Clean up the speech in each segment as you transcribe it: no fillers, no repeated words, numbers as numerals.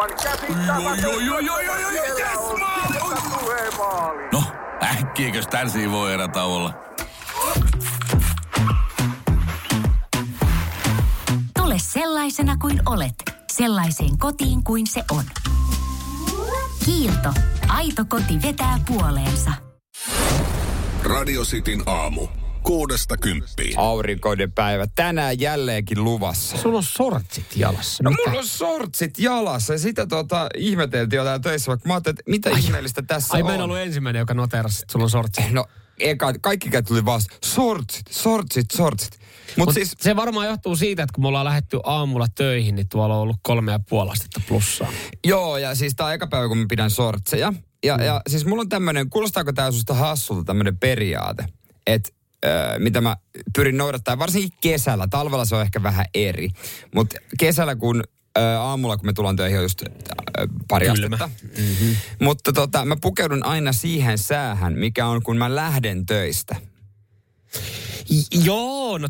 aivan käsittämätöntä. Yes, no, äkkiäkös tän siinä voi erata olla? Tule sellaisena kuin olet, sellaiseen kotiin kuin se on. Kiilto. Aito koti vetää puoleensa. Radio Cityn aamu. 6–10. Aurinkoinen päivä. Tänään jälleenkin luvassa. Sulla on sortsit jalassa. No mulla on sortsit jalassa. Ja sitä ihmeteltiin jo täällä töissä, vaikka mä ajattelin, että mitä ihmeellistä tässä on. Mä en ollut ensimmäinen, joka noterasi, että sulla on sortsit. No eka, kaikkikä tuli vaan sortsit. Mut siis, se varmaan johtuu siitä, että kun me ollaan lähdetty aamulla töihin, niin tuolla on ollut 3,5 astetta plussaa. Joo, ja siis tää on eka päivä, kun mä pidän sortseja. Ja siis mulla on tämmönen, kuulostaako tää susta hassulta tämmönen periaate, että mitä mä pyrin noudattaa, varsinkin kesällä. Talvella se on ehkä vähän eri. Mutta kesällä, kun aamulla, kun me tullaan töihin, on just pari astetta. Mm-hmm. Mutta mä pukeudun aina siihen säähän, mikä on, kun mä lähden töistä. Joo, no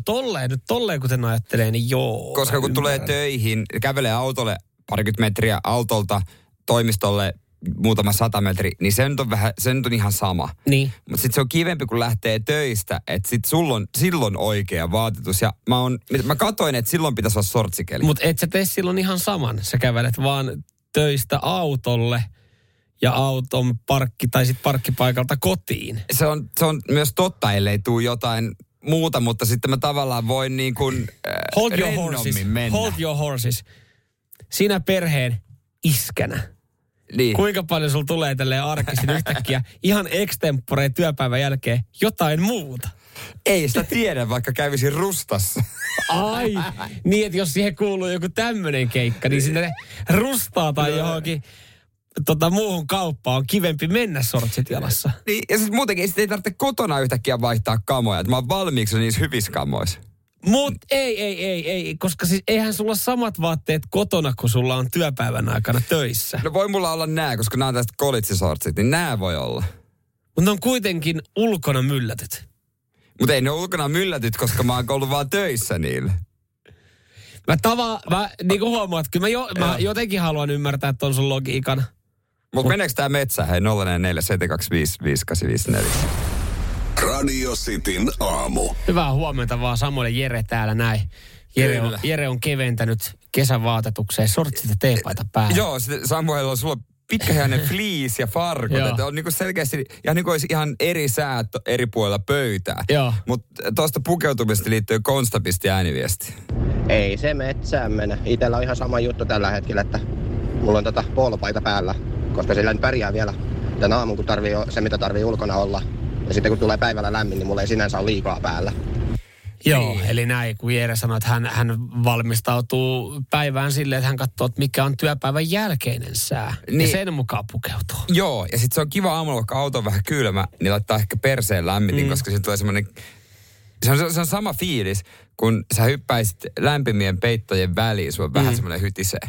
tolleen kuten ajattelee, niin joo. Koska kun tulee töihin, kävelee autolle parikymmentä metriä autolta toimistolle, muutama 100 metriä, niin se nyt on ihan sama. Niin. Mutta sitten se on kivempi, kun lähtee töistä, että sitten sulla on silloin oikea vaatetus. Ja mä katsoin, että silloin pitäisi olla sortsikeli. Mutta et sä tee silloin ihan saman. Sä kävelet vaan töistä autolle ja auton parkkipaikalta kotiin. Se on myös totta, ellei tuu jotain muuta, mutta sitten mä tavallaan voin niin kuin rennommin mennä. Hold your horses. Sinä perheen iskänä. Niin. Kuinka paljon sulla tulee tälleen arkisin yhtäkkiä ihan extemporeen työpäivän jälkeen jotain muuta? Ei sitä tiedä, vaikka kävisin rustassa. Ai, niin että jos siihen kuuluu joku tämmönen keikka, niin sinne rustaa tai johonkin muuhun kauppaan on kivempi mennä sortsit jalassa. Niin, ja sitten muutenkin sit ei tarvitse kotona yhtäkkiä vaihtaa kamoja. Mä oon valmiiksi niissä hyvissä kamoissa. Mut ei, koska siis eihän sulla samat vaatteet kotona, kun sulla on työpäivän aikana töissä. No voi mulla olla nää, koska nää on tästä kolitsisortsit, niin nää voi olla. Mut ne on kuitenkin ulkona myllätyt. Mut ei ne ole ulkona myllätyt, koska mä oon ollut vaan töissä niillä. Mä niinku huomaat, kyllä mä jotenkin haluan ymmärtää ton sun logiikan. Mut meneekö tää metsään? Hei, 047255854. Radio Cityn aamu. Hyvää huomenta vaan Samuel Jere täällä näin. Jere on keventänyt kesävaatetukseen sortsit ja teepaita päälle. Joo, Samuel on sulla pitkähäinen fleece ja farkut. Että on niinku selkeästi niinku olisi ihan eri säät eri puolilla pöytää. Mutta tuosta pukeutumista liittyy konstapisti ääniviesti. Ei se metsään mennä. Itellä on ihan sama juttu tällä hetkellä, että mulla on poolopaita päällä. Koska sillä nyt pärjää vielä tän aamun, kun tarvii se mitä tarvii ulkona olla. Ja sitten kun tulee päivällä lämmin, niin mulla ei sinänsä ole liikaa päällä. Joo, niin. Eli näin, kun Jere sanoi, että hän valmistautuu päivään silleen, että hän katsoo, että mikä on työpäivän jälkeinen sää. Niin. Ja sen mukaan pukeutuu. Joo, ja sitten se on kiva aamulla, kun auto on vähän kylmä, niin laittaa ehkä perseen lämmitin, koska se tulee semmoinen... Se on sama fiilis, kun sä hyppäisit lämpimien peittojen väliin, se on vähän semmoinen hytisee.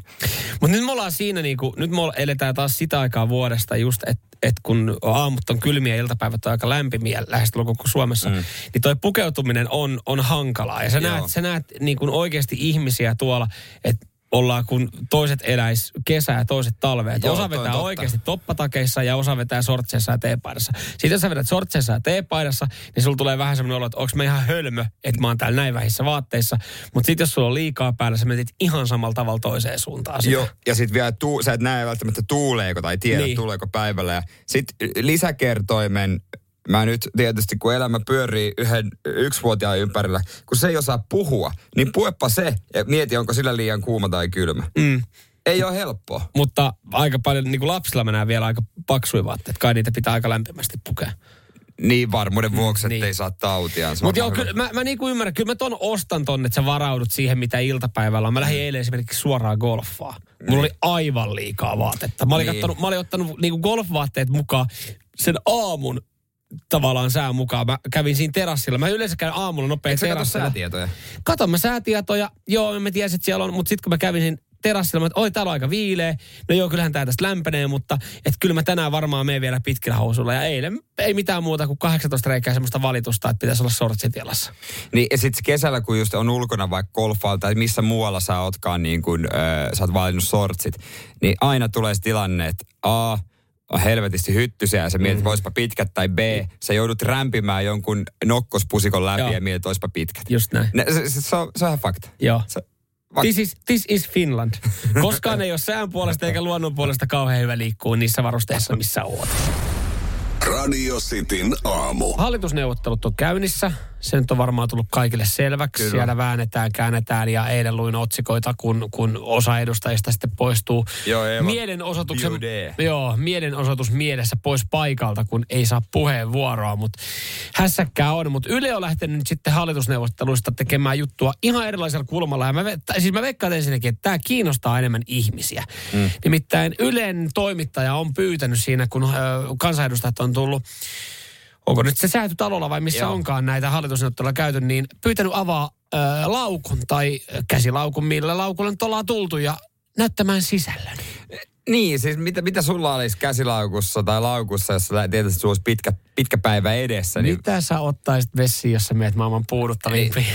Mutta nyt me ollaan siinä niinku, nyt me eletään taas sitä aikaa vuodesta just, että kun aamut on kylmiä ja iltapäivät on aika lämpimiä lähestulkoon kuin Suomessa, niin toi pukeutuminen on hankalaa. Ja sä näet niinku oikeasti ihmisiä tuolla, että ollaan kun toiset eläis kesää ja toiset talvea. Osa vetää oikeasti toppatakeissa ja osa vetää sortseissa ja teepaidassa. Sitten jos sä vedät sortseissa ja teepaidassa, niin sulla tulee vähän semmoinen olo, että onko mä ihan hölmö, että mä oon täällä näin vähissä vaatteissa. Mutta sitten jos sulla on liikaa päällä, sä menet ihan samalla tavalla toiseen suuntaan. Joo, ja sitten vielä sä et näe välttämättä tuuleeko tai tiedä niin. Tuuleeko päivällä. Ja sitten lisäkertoimen... Mä nyt tietysti, kun elämä pyörii yksivuotiaan ympärillä, kun se ei osaa puhua, niin puepa se ja mieti, onko sillä liian kuuma tai kylmä. Ei ole helppoa. Mutta aika paljon, niin kuin lapsilla mennään vielä aika paksuja vaatteet. Kai niitä pitää aika lämpimästi pukea. Niin varmuuden vuoksi, ettei niin. Saa tautia. Mutta joo, kyllä mä niinku ymmärrän. Kyllä mä ton ostan ton, että sä varaudut siihen, mitä iltapäivällä on. Mä lähdin eilen esimerkiksi suoraan golfaan. Mulla oli aivan liikaa vaatetta. Mä olin ottanut niinku golfvaatteet mukaan sen aamun. Tavallaan sään mukaan. Mä kävin siinä terassilla. Mä yleensä käyn aamulla nopea terassilla. Eikö sä kato säätietoja? Katon mä säätietoja. Joo, mä tiesin, että siellä on. Mutta sitten kun mä kävin siinä terassilla, että oi, täällä on aika viileä. No joo, kyllähän tää tästä lämpenee, mutta et kyllä mä tänään varmaan menen vielä pitkillä housuilla. Ja eilen ei mitään muuta kuin 18 reikää semmoista valitusta, että pitäisi olla sortsit jalassa. Niin ja sitten kesällä, kun just on ulkona vaikka golfailla tai missä muualla sä ootkaan niin kuin sä oot valinnut sortsit, niin aina tulee se tilanne, että A, on helvetisti hyttysiä ja sä mietit, voispa pitkät, tai B, sä joudut rämpimään jonkun nokkospusikon läpi ja mietit, oispa pitkät. Just näin. Se on ihan fakta. Joo. This is Finland. Koskaan ei ole sään puolesta eikä luonnon puolesta kauhean hyvä liikkua niissä varusteissa, missä oot. Radio Cityn aamu. Hallitusneuvottelut on käynnissä. Se nyt on varmaan tullut kaikille selväksi. Kyllä. Siellä väännetään, käännetään ja eilen luin otsikoita, kun osa edustajista sitten poistuu. Joo, mielenosoitus mielessä pois paikalta, kun ei saa puheenvuoroa. Mutta hässäkkää on. Mutta Yle on lähtenyt nyt sitten hallitusneuvotteluista tekemään juttua ihan erilaisella kulmalla. Ja mä veikkaan ensinnäkin, että tämä kiinnostaa enemmän ihmisiä. Nimittäin Ylen toimittaja on pyytänyt siinä, kun kansanedustajat on tullut... Onko nyt se Säätytalolla vai missä onkaan näitä hallitusneuvotteluja käyty, niin pyytänyt avaa laukun tai käsilaukun, millä laukulla nyt ollaan tultu ja näyttämään sisällön. Niin, siis mitä sulla olisi käsilaukussa tai laukussa, jos tietysti sulla olisi pitkä päivä edessä? Niin... Mitä sä ottaisit vessiin, jos sä meet maailman puuduttavimpiin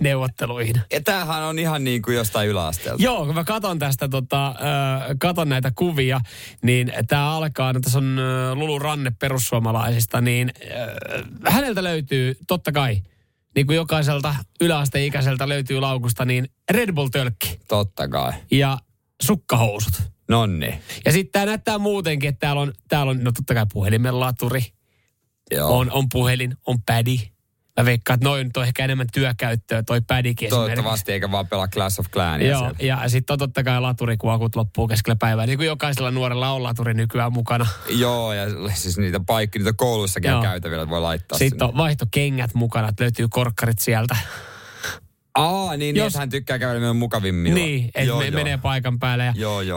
neuvotteluihin? Ja tämähän on ihan niin kuin jostain yläasteelta. Joo, kun mä katson tästä, katon näitä kuvia, niin tää alkaa, no tässä on Lulu Ranne perussuomalaisista, niin häneltä löytyy totta kai, niin kuin jokaiselta yläasteikäiseltä löytyy laukusta, niin Red Bull-tölkki. Totta kai. Ja sukkahousut. Nonni. Ja sitten tää näyttää muutenkin, että täällä on no totta kai puhelimen laturi, on puhelin, on pädi. Mä veikkaan, että noin on ehkä enemmän työkäyttöä, toi pädikin esimerkiksi. Toivottavasti, eikä vaan pelaa Clash of Clans. Joo, sieltä. Ja sitten on totta kai laturi, kun akut loppuu keskellä päivää. Niin kuin jokaisella nuorella on laturi nykyään mukana. Joo, ja siis niitä kouluissakin käytävillä voi laittaa. Sitten on vaihtokengät mukana, että löytyy korkkarit sieltä. Niin hän tykkää käydä mukavimmin. Niin, että menee paikan päälle.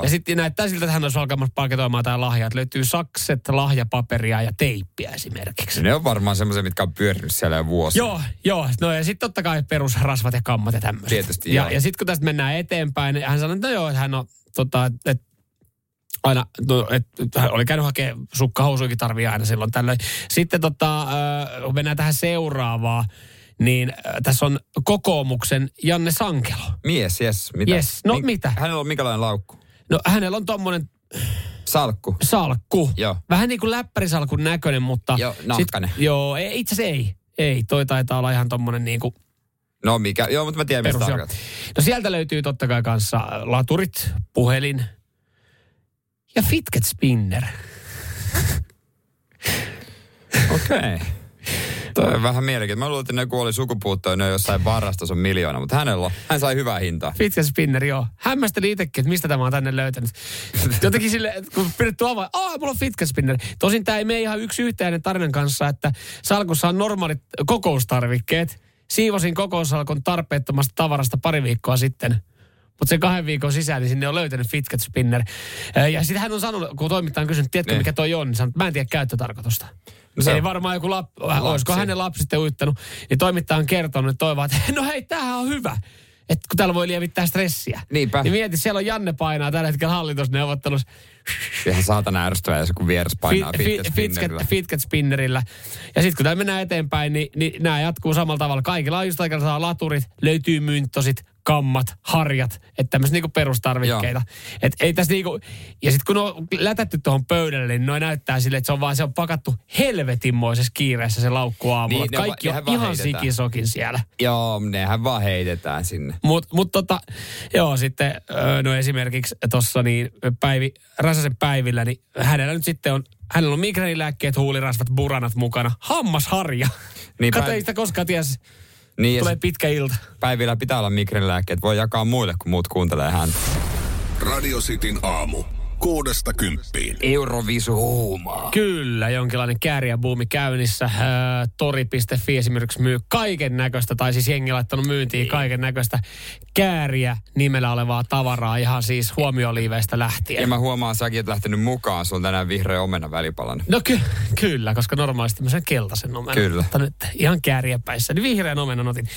Ja sitten näyttää siltä, että hän olisi alkamassa paketoimaan tai lahjaa. Löytyy sakset, lahjapaperia ja teippiä esimerkiksi. Ne on varmaan semmoisia, mitkä on pyörinyt siellä jo vuosia. Joo. No ja sitten totta kai perusrasvat ja kammat ja tämmöiset. Tietysti, ja sitten kun tästä mennään eteenpäin, niin hän sanoi, että että hän on oli käynyt hakemaan sukkahousuikin tarvii aina silloin tällöin. Sitten mennään tähän seuraavaan. Niin tässä on kokoomuksen Janne Sankelo. Mies, mitä? Yes. No mitä? Hänellä on minkälainen laukku? No hänellä on tommonen... Salkku. Joo. Vähän niin kuin läppärisalkun näköinen, mutta... Joo, nahkainen. Joo, itse asiassa ei. Ei, toi taitaa olla ihan tommonen niin kuin... No mikä? Joo, mutta mä tiedän, mistä tarkoittaa. No sieltä löytyy totta kai kanssa laturit, puhelin ja fidget spinner. Okei. Toi on vähän mielenkiintoista. Mä luulen, että ne kuoli sukupuuttoon, ne jossain varastossa on miljoona, mutta hän sai hyvää hintaa. Fidget spinner, joo. Hämmästelin itsekin, että mistä tämä on tänne löytänyt. Jotenkin silleen, kun pidetty avaa, mulla on fidget spinner. Tosin tämä ei mene ihan yksi yhteinen tarinan kanssa, että salkussa on normaalit kokoustarvikkeet. Siivosin kokoussalkon tarpeettomasta tavarasta pari viikkoa sitten. Mutta sen 2 viikon sisään, niin sinne on löytänyt fidget spinner. Ja sitten hän on sanonut, kun toimittaja on kysynyt, tiedätkö mikä toi on, niin sanonut, mä en tiedä käyttötarkoitusta. No eli varmaan joku olisiko hänen lapsista uittanut, niin toimittaja on kertonut, että toivaa, että no hei, tämähän on hyvä. Että kun täällä voi lievittää stressiä. Niinpä. Niin mieti, siellä on Janne painaa tällä hetkellä hallitusneuvottelussa. Ihan saatana ärsyttävää, jos joku vieras painaa fidget spinnerillä. Ja sitten kun täällä mennään eteenpäin, niin nämä jatkuu samalla tavalla. Kaikilla on just aikaa saa laturit, löytyy mynttosit, kammat, harjat, että tämmöiset niinku perustarvikkeita. Et ei tässä niinku, ja sitten kun on lätätty tuohon pöydälle, niin noi näyttää silleen, että se on pakattu helvetinmoisessa kiireessä se laukku aamulla. Niin, kaikki on ihan sikisokin siellä. Joo, nehän vaan heitetään sinne. Sitten no esimerkiksi tuossa niin Räsäsen Päivillä, niin hänellä nyt sitten on, hänellä on migreenilääkkeet, huulirasvat, buranat mukana. Hammasharja. Niin kato, ei sitä koskaan tiesi. Niin tulee pitkä ilta. Päivillä pitää olla migreenilääkkeet. Voi jakaa muille, kun muut kuuntelee häntä. Radio Cityn aamu. 6–10. Eurovisu-huumaa. Kyllä, jonkinlainen kääriäbuumi käynnissä. Tori.fi esimerkiksi myy kaiken näköistä, tai siis jengi laittanut myyntiin kaiken näköistä kääriä nimellä olevaa tavaraa, ihan siis huomioliiveistä lähtien. Ja mä huomaan, säkin oot lähtenyt mukaan, sulla on tänään vihreä omena välipalan. No kyllä, koska normaalisti mä sen keltaisen omenan. Kyllä. Mutta nyt ihan kääriäpäissä, niin vihreän omenan otin.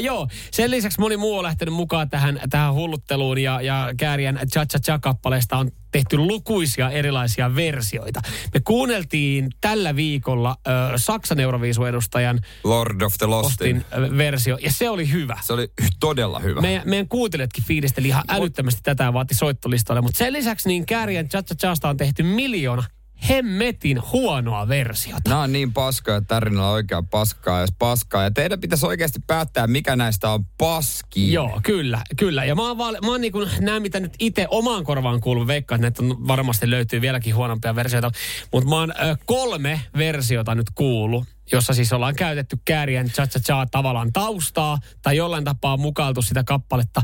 Joo, sen lisäksi moni muu on lähtenyt mukaan tähän hullutteluun, ja käärien cha-cha-cha-kappaleesta on tehty lukuisia erilaisia versioita. Me kuunneltiin tällä viikolla Saksan Euroviisu-edustajan Lord of the Lostin versio, ja se oli hyvä. Se oli todella hyvä. Meidän kuuntelijatkin fiilisteli ihan älyttömästi tätä ja vaati soittolistalle, mutta sen lisäksi niin käärien cha-cha-chasta on tehty miljoona hemmetin huonoa versiota. Nämä on niin paskoja, tarinalla oikea paskaa, jos paskaa. Ja teidän pitäisi oikeasti päättää, mikä näistä on paski. Joo, kyllä. Ja mä oon niin kuin nämä, mitä nyt itse omaan korvaan kuuluu, veikkaan, että näitä varmasti löytyy vieläkin huonompia versioita. Mutta mä oon 3 versiota nyt kuullut, jossa siis ollaan käytetty käärien cha-cha-cha tavallaan taustaa tai jollain tapaa mukailtu sitä kappaletta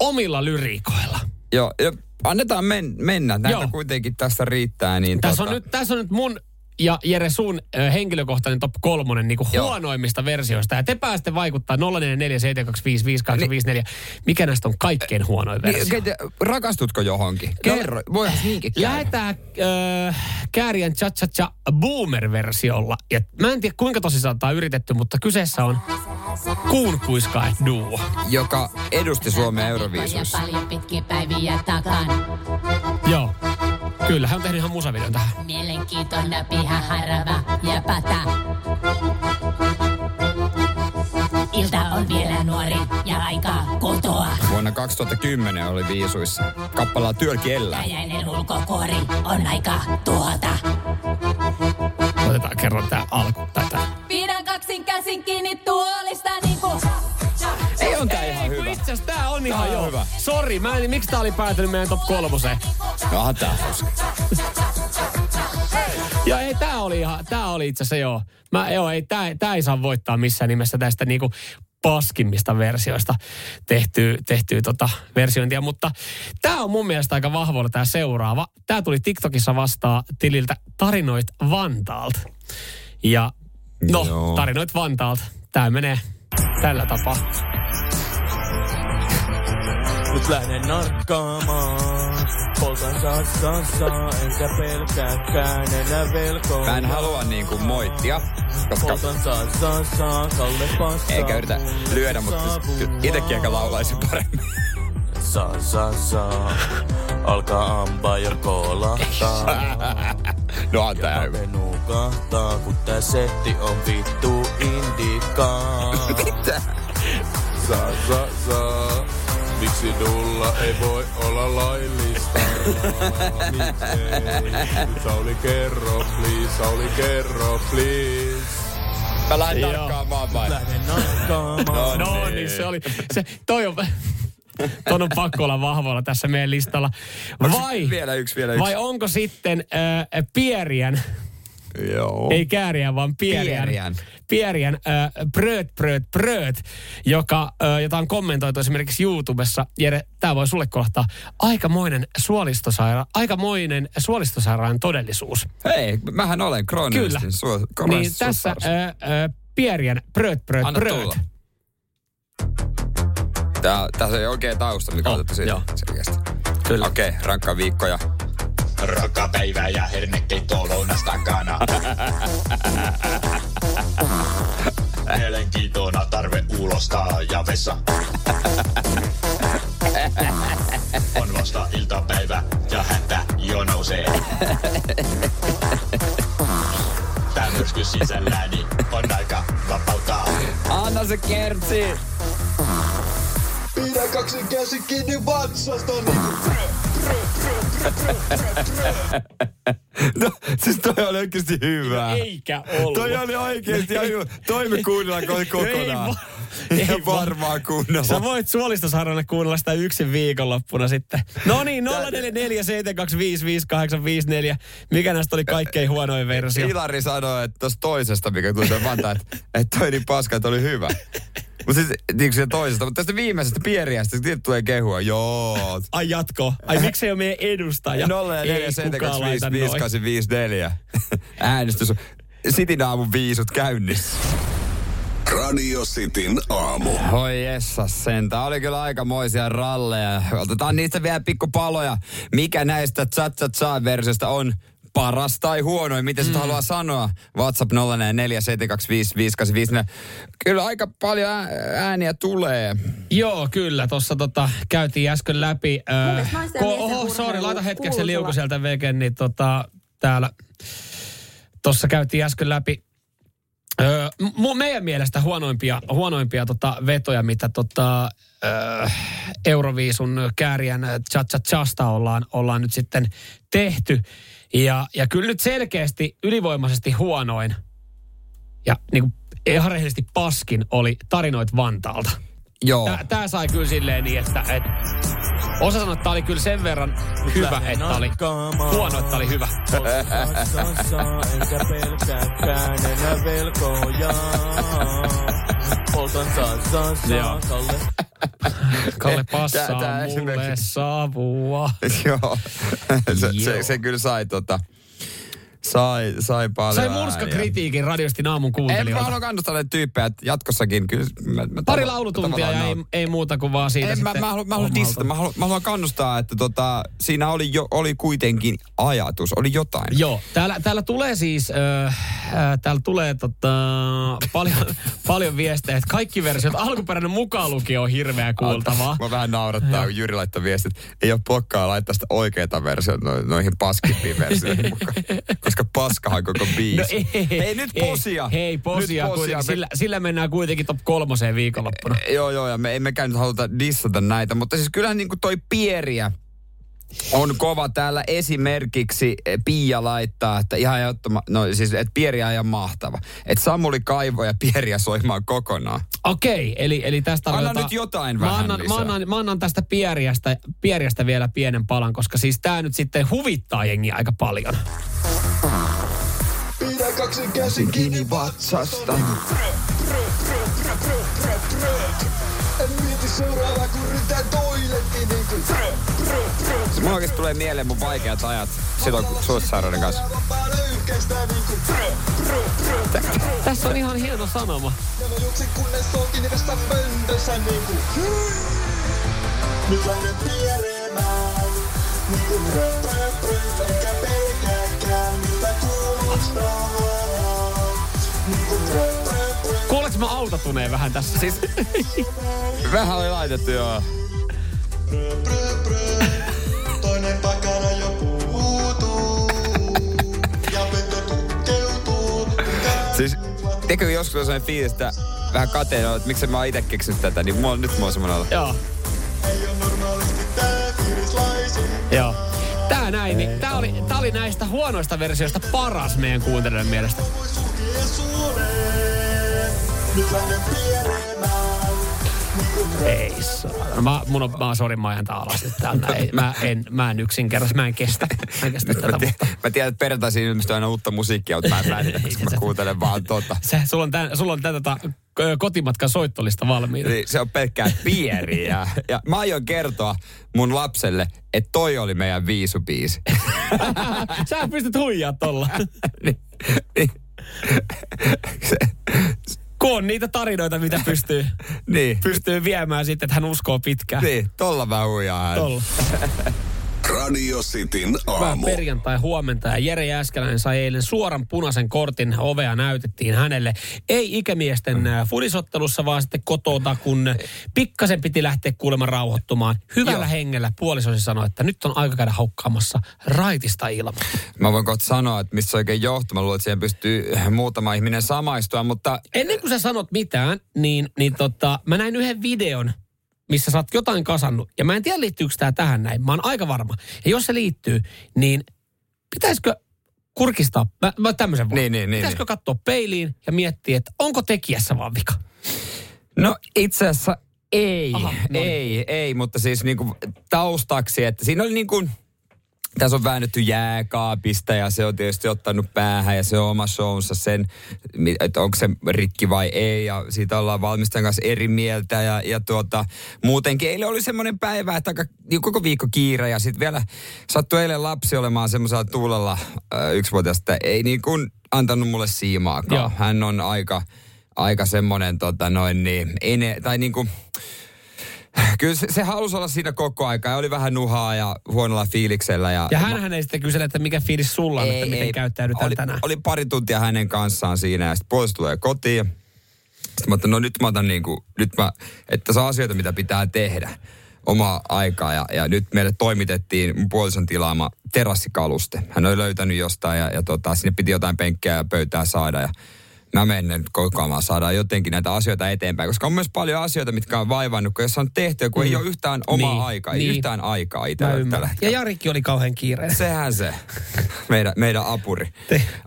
omilla lyriikoilla. Joo, joo. Annetaan mennä. Näitä kuitenkin tässä riittää. Niin tässä on nyt mun ja Jere sun henkilökohtainen top 3 niin huonoimmista versioista. Ja te pääsette vaikuttaa 0447255854. Mikä näistä on kaikkein huonoin versio? Rakastutko johonkin? Kerro. Voihan niinkin käydä. Lähetään käärien cha-cha-cha boomer-versiolla. Ja mä en tiedä kuinka tosissaan tää on yritetty, mutta kyseessä on Kuunkuiskaet duo, joka edusti Suomea Euroviisuissa. Joo. Kyllä, hän on tehnyt ihan musavideon tähän. Mielenkiintoinen piha, harava ja pata. Ilta on vielä nuori ja aika kotoa. Vuonna 2010 oli viisuissa. Kappalaa Työkiellä. Käjäinen ulkokuori on aika tuota. Otetaan kerran tää alku tätä. Pidän kaksin käsin kiinni tuolista niinku... Ei on tää ihan hyvä. Itse asiassa tää on ihan joo. Hyvä. Sori, mä en, miksi tää oli päätynyt meidän top 3:een? Jaha, tää on. Ja ei, tää oli itse asiassa joo. Tää ei saa voittaa missään nimessä tästä niinku paskimmista versioista tehtyä versiointia, mutta tää on mun mielestä aika vahvoilla tää seuraava. Tää tuli TikTokissa vastaan tililtä Tarinoit Vantaalta. Ja no, joo. Tarinoit Vantaalta. Tää menee tällä tapaa. Nyt lähden narkkaamaan, poltan sassassa, enkä pelkääkään enää velkoa. Mä en halua niinku moittia, koska... Poltan sassassa, Kalle passaa. Eikä yritä lyödä, mutta itekin eikä laulaisi paremmin. Sassassa, alkaa umpire koolahtaa. No on tää hyvä. Menu kahtaa, kun tää setti on vittu indikaa. Mitä? Sassassa. Miksi dulla ei voi olla laillista? Miksi? Sauli kerro, please. Mä lähden narkkaamaan vai? No niin, se oli... Tuon on pakko olla vahvoilla tässä meidän listalla. Vielä yksi. Vai onko sitten Pierian... Joo. Ei Kääriän, vaan Pierian Bröt, jota on kommentoitu esimerkiksi YouTubessa. Jere, tää voi sulle kohtaa. Aikamoinen suolistosairaan todellisuus. Hei, mähän olen kroonisesti. Kyllä. Niin tässä Pierian Bröt. Tässä ei oikein tausta, mikä otettu siitä selkeästi. Kyllä. Okei, rankkaa viikkoja. Rokkapäivää ja hernekeittoa lounas takana. Mielenkiintona tarve ulostaa ja vessa. On vasta iltapäivä ja häntä jo nousee. Tää myrsky sisälläni on aika vapauttaa. Anna se kertsi! Pidä kaksin käsi kiinni vatsasta niinku No, siis toi oli oikeesti hyvää. Eikä ollut. Toi oli oikeesti hyvää. Toi me kuunnellaan kokonaan. Ei varmaan kuunnella. Sä voit suolistosairaana kuunnella sitä yksin viikonloppuna sitten. No niin, 0447255854. Mikä näistä oli kaikkein huonoin versio? Ilari sanoi, että toisesta, mikä tuli Vantaa, että toi niin paska, että oli hyvä. Mutta siis, tiedätkö se toisesta, mutta tästä viimeisestä Pieriästä, sitten tulee kehua, joo. Ai jatko, ai miksi ei ole meidän edustaja? 047255854. Äänestys on Cityn aamun viisut käynnissä. Radio Cityn aamu. Hoi jessas sentään. Oli kyllä aikamoisia ralleja. Otetaan niistä vielä pikkupaloja. Mikä näistä tsa-tsa-tsa-versiosta on paras tai huonoin? Miten sitä haluaa sanoa? WhatsApp 047255854. Kyllä aika paljon ääniä tulee. Joo, kyllä. Tuossa käytiin äsken läpi. Laita hetkeksi se liuku sieltä veken. Niin täällä. Tuossa käytiin äsken läpi. Meidän mielestä huonoimpia vetoja, mitä Euroviisun kääriän cha-cha-chasta ollaan nyt sitten tehty. Ja kyllä nyt selkeästi ylivoimaisesti huonoin ja niin kuin ihan rehellisesti paskin oli Tarinoit Vantaalta. Joo. Tää sai kyllä silleen niin, että osa sanoi, että tää oli kyllä sen verran hyvä, että oli huono, että oli hyvä. Kalle passaa mulle savua. Joo, se kyllä sai Sai paljon. Sai murskakritiikin Radiosti aamun kuuntelijoilta. En halua kannustaa näitä tyyppejä, että jatkossakin kyllä. Pari laulutuntia ja ei muuta kuin vaan siitä. Mä haluan kannustaa, että siinä oli kuitenkin ajatus, oli jotain. Joo, täällä tulee siis, täällä tulee paljon viestejä, että kaikki versiot alkuperäinen mukaan lukio on hirveä kuultavaa. Mä vähän naurattaa, kun Jyri laittoi viestit. Ei ole pokkaa laittaa sitä oikeita versioita noihin paskimpiin versioihin mukaan. Koska paskahan koko biisi. No ei nyt posia. Hei, posia kuitenkin. Sillä mennään kuitenkin top 3 viikonloppuna. Joo, ja me emme nyt haluta dissata näitä. Mutta siis kyllähän niin kuin toi Pieriä on kova. Täällä esimerkiksi Pia laittaa, että ihan jottoma, no siis, että Pieriä on ihan mahtava. Että Samuli kaivoi ja Pieriä soimaan kokonaan. Okei, eli tästä anna nyt jotain vähän lisää. Mä annan tästä Pieriästä vielä pienen palan, koska siis tää nyt sitten huvittaa jengiä aika paljon. Pidä kaksin käsi kiinni vatsasta. En mieti seuraavaa, kun rytää toiletti. Mun oikeesti tulee mieleen mun vaikeat ajat silloin suosisairauden kanssa. Tässä on ihan hieno sanoma. Ja mä juoksin kunnen solkin edessä pöntössä niinku. Millainen pieremää. Niinku prö. Enkä pelkääkään mitä kuulostaa. Niinku prö. Kuuleeko mä autotuneen vähän tässä? Siis vähän oli laitettu joo. Toinen pakana jo puutuu ja pöntö tukkeutuu. Siis, tekee joskus on sellainen fiilis, että vähän kateena, että miksei mä ite keksinyt tätä, niin nyt mä oon semmoinen alla. Joo. Ei oo normaalisti tää piiris laisin. Joo. Tää näin, niin tää oli näistä huonoista versioista paras meidän kuuntelijan mielestä. Ei saa. Mä oon ihan alas nyt täällä. Mä en yksinkertaisesti, mä en kestä tätä. Mä tiedän, että perjantaisin ilmestyy aina uutta musiikkia, mutta mä en lähdetä, koska mä kuuntelen vaan Sulla on tätä kotimatkan soittolista valmiina. Se on pelkkää Pieriä. Ja mä aion kertoa mun lapselle, että toi oli meidän viisubiisi. Sä pystyt huijaa tolla. Kun on niitä tarinoita, mitä pystyy, niin. Pystyy viemään sitten, että hän uskoo pitkään. Niin, tolla mä huijaan. Tolla. Radio Cityn aamu. Hyvää perjantai-huomenta ja Jere Jääskeläinen sai eilen suoran punaisen kortin. Ovea näytettiin hänelle. Ei ikämiesten fudisottelussa, vaan sitten kotota, kun pikkasen piti lähteä kuulemma rauhoittumaan. Hyvällä hengellä puolisosi sanoi, että nyt on aika käydä haukkaamassa raitista ilmaa. Mä voin kohta sanoa, että mistä se oikein johtuu. Mä luulen, että siihen pystyy muutama ihminen samaistua, mutta... Ennen kuin sä sanot mitään, niin mä näin yhden videon, missä sä oot jotain kasannut. Ja mä en tiedä, liittyykö tää tähän näin. Mä oon aika varma. Ja jos se liittyy, niin pitäisikö kurkistaa, mä tämmöisen vaan. Pitäisikö katsoa peiliin ja miettiä, että onko tekijässä vaan vika? No itse asiassa ei. Aha, ei, mutta siis niinku taustaksi, että siinä oli niinku... tässä on väännetty jääkaapista ja se on tietysti ottanut päähän ja se on oma shownsa sen, että onko se rikki vai ei. Ja siitä ollaan valmistajan kanssa eri mieltä ja muutenkin. Eilen oli semmoinen päivä, että koko viikko kiire ja sitten vielä sattui eilen lapsi olemaan semmoisella tuulella yksivuotiaasta. Ei niin kuin antanut mulle siimaakaan. Joo. Hän on aika semmoinen kyllä se halusi olla siinä koko aikaa ja oli vähän nuhaa ja huonolla fiiliksellä. Ja hänhän ei sitten kysele, että mikä fiilis sulla on, että miten käyttäydytään tänään. Oli pari tuntia hänen kanssaan siinä ja sitten puolesta tulee kotiin. Sitten mä otan, että se on asioita, mitä pitää tehdä omaa aikaa. Ja nyt meille toimitettiin mun puolison tilaama terassikaluste. Hän oli löytänyt jostain ja sinne piti jotain penkkejä ja pöytää saada ja... Mä menen nyt kokoamaan, saadaan jotenkin näitä asioita eteenpäin, koska on myös paljon asioita, mitkä on vaivannut, kun jos on tehty, kun ei ole yhtään omaa aikaa, ei yhtään aikaa itsellä tällä hetkellä. Ja Jarikki oli kauhean kiireinen. Sehän se, meidän apuri.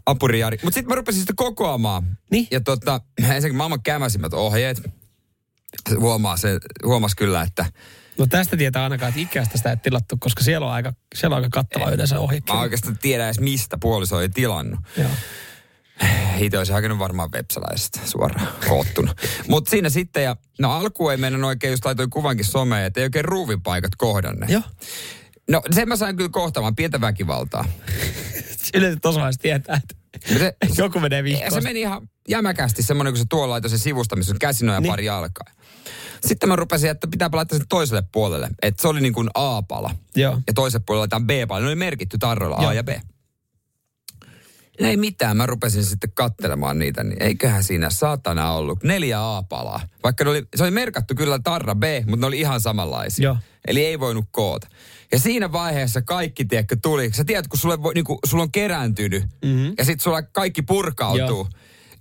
Apuri Jari. Mutta sitten mä rupesin sitä kokoamaan. Niin? Ja ensinnäkin maailman kämäisimmät ohjeet. Huomasi kyllä, että... No tästä tietää ainakaan, että ikästä sitä ei tilattu, koska siellä on aika kattava yleensä ohjekin. Mä oikeastaan tiedän edes, mistä puoliso ei tilannut. Joo. Itse olisi hakenut varmaan websalaisesta suoraan koottuna. Mutta siinä sitten, alkuun ei mennä oikein, just laitoin kuvankin someen, että ei oikein ruuvipaikat kohdanne. Joo. No sen mä sain kyllä kohtaamaan pientä väkivaltaa. Yleensä tosiaan tietää, että joku menee vihkoon. Se meni ihan jämäkästi, semmoinen kun se tuolla laitoi sen sivusta, missä on käsinoja pari jalkaa. Sitten mä rupesin, että pitää laittaa sen toiselle puolelle. Että se oli niin kuin A-pala. Joo. Ja toiselle puolelle laitetaan B-pala. Ne oli merkitty tarroilla A ja B. No ei mitään, mä rupesin sitten katselemaan niitä, niin eiköhän siinä satana ollut 4 A-palaa. Vaikka se oli merkattu kyllä tarra B, mutta ne oli ihan samanlaisia. Joo. Eli ei voinut koota. Ja siinä vaiheessa kaikki, tiedätkö, tuli. Sä tiedät, kun sulla on kerääntynyt ja sitten sulla kaikki purkautuu. Joo.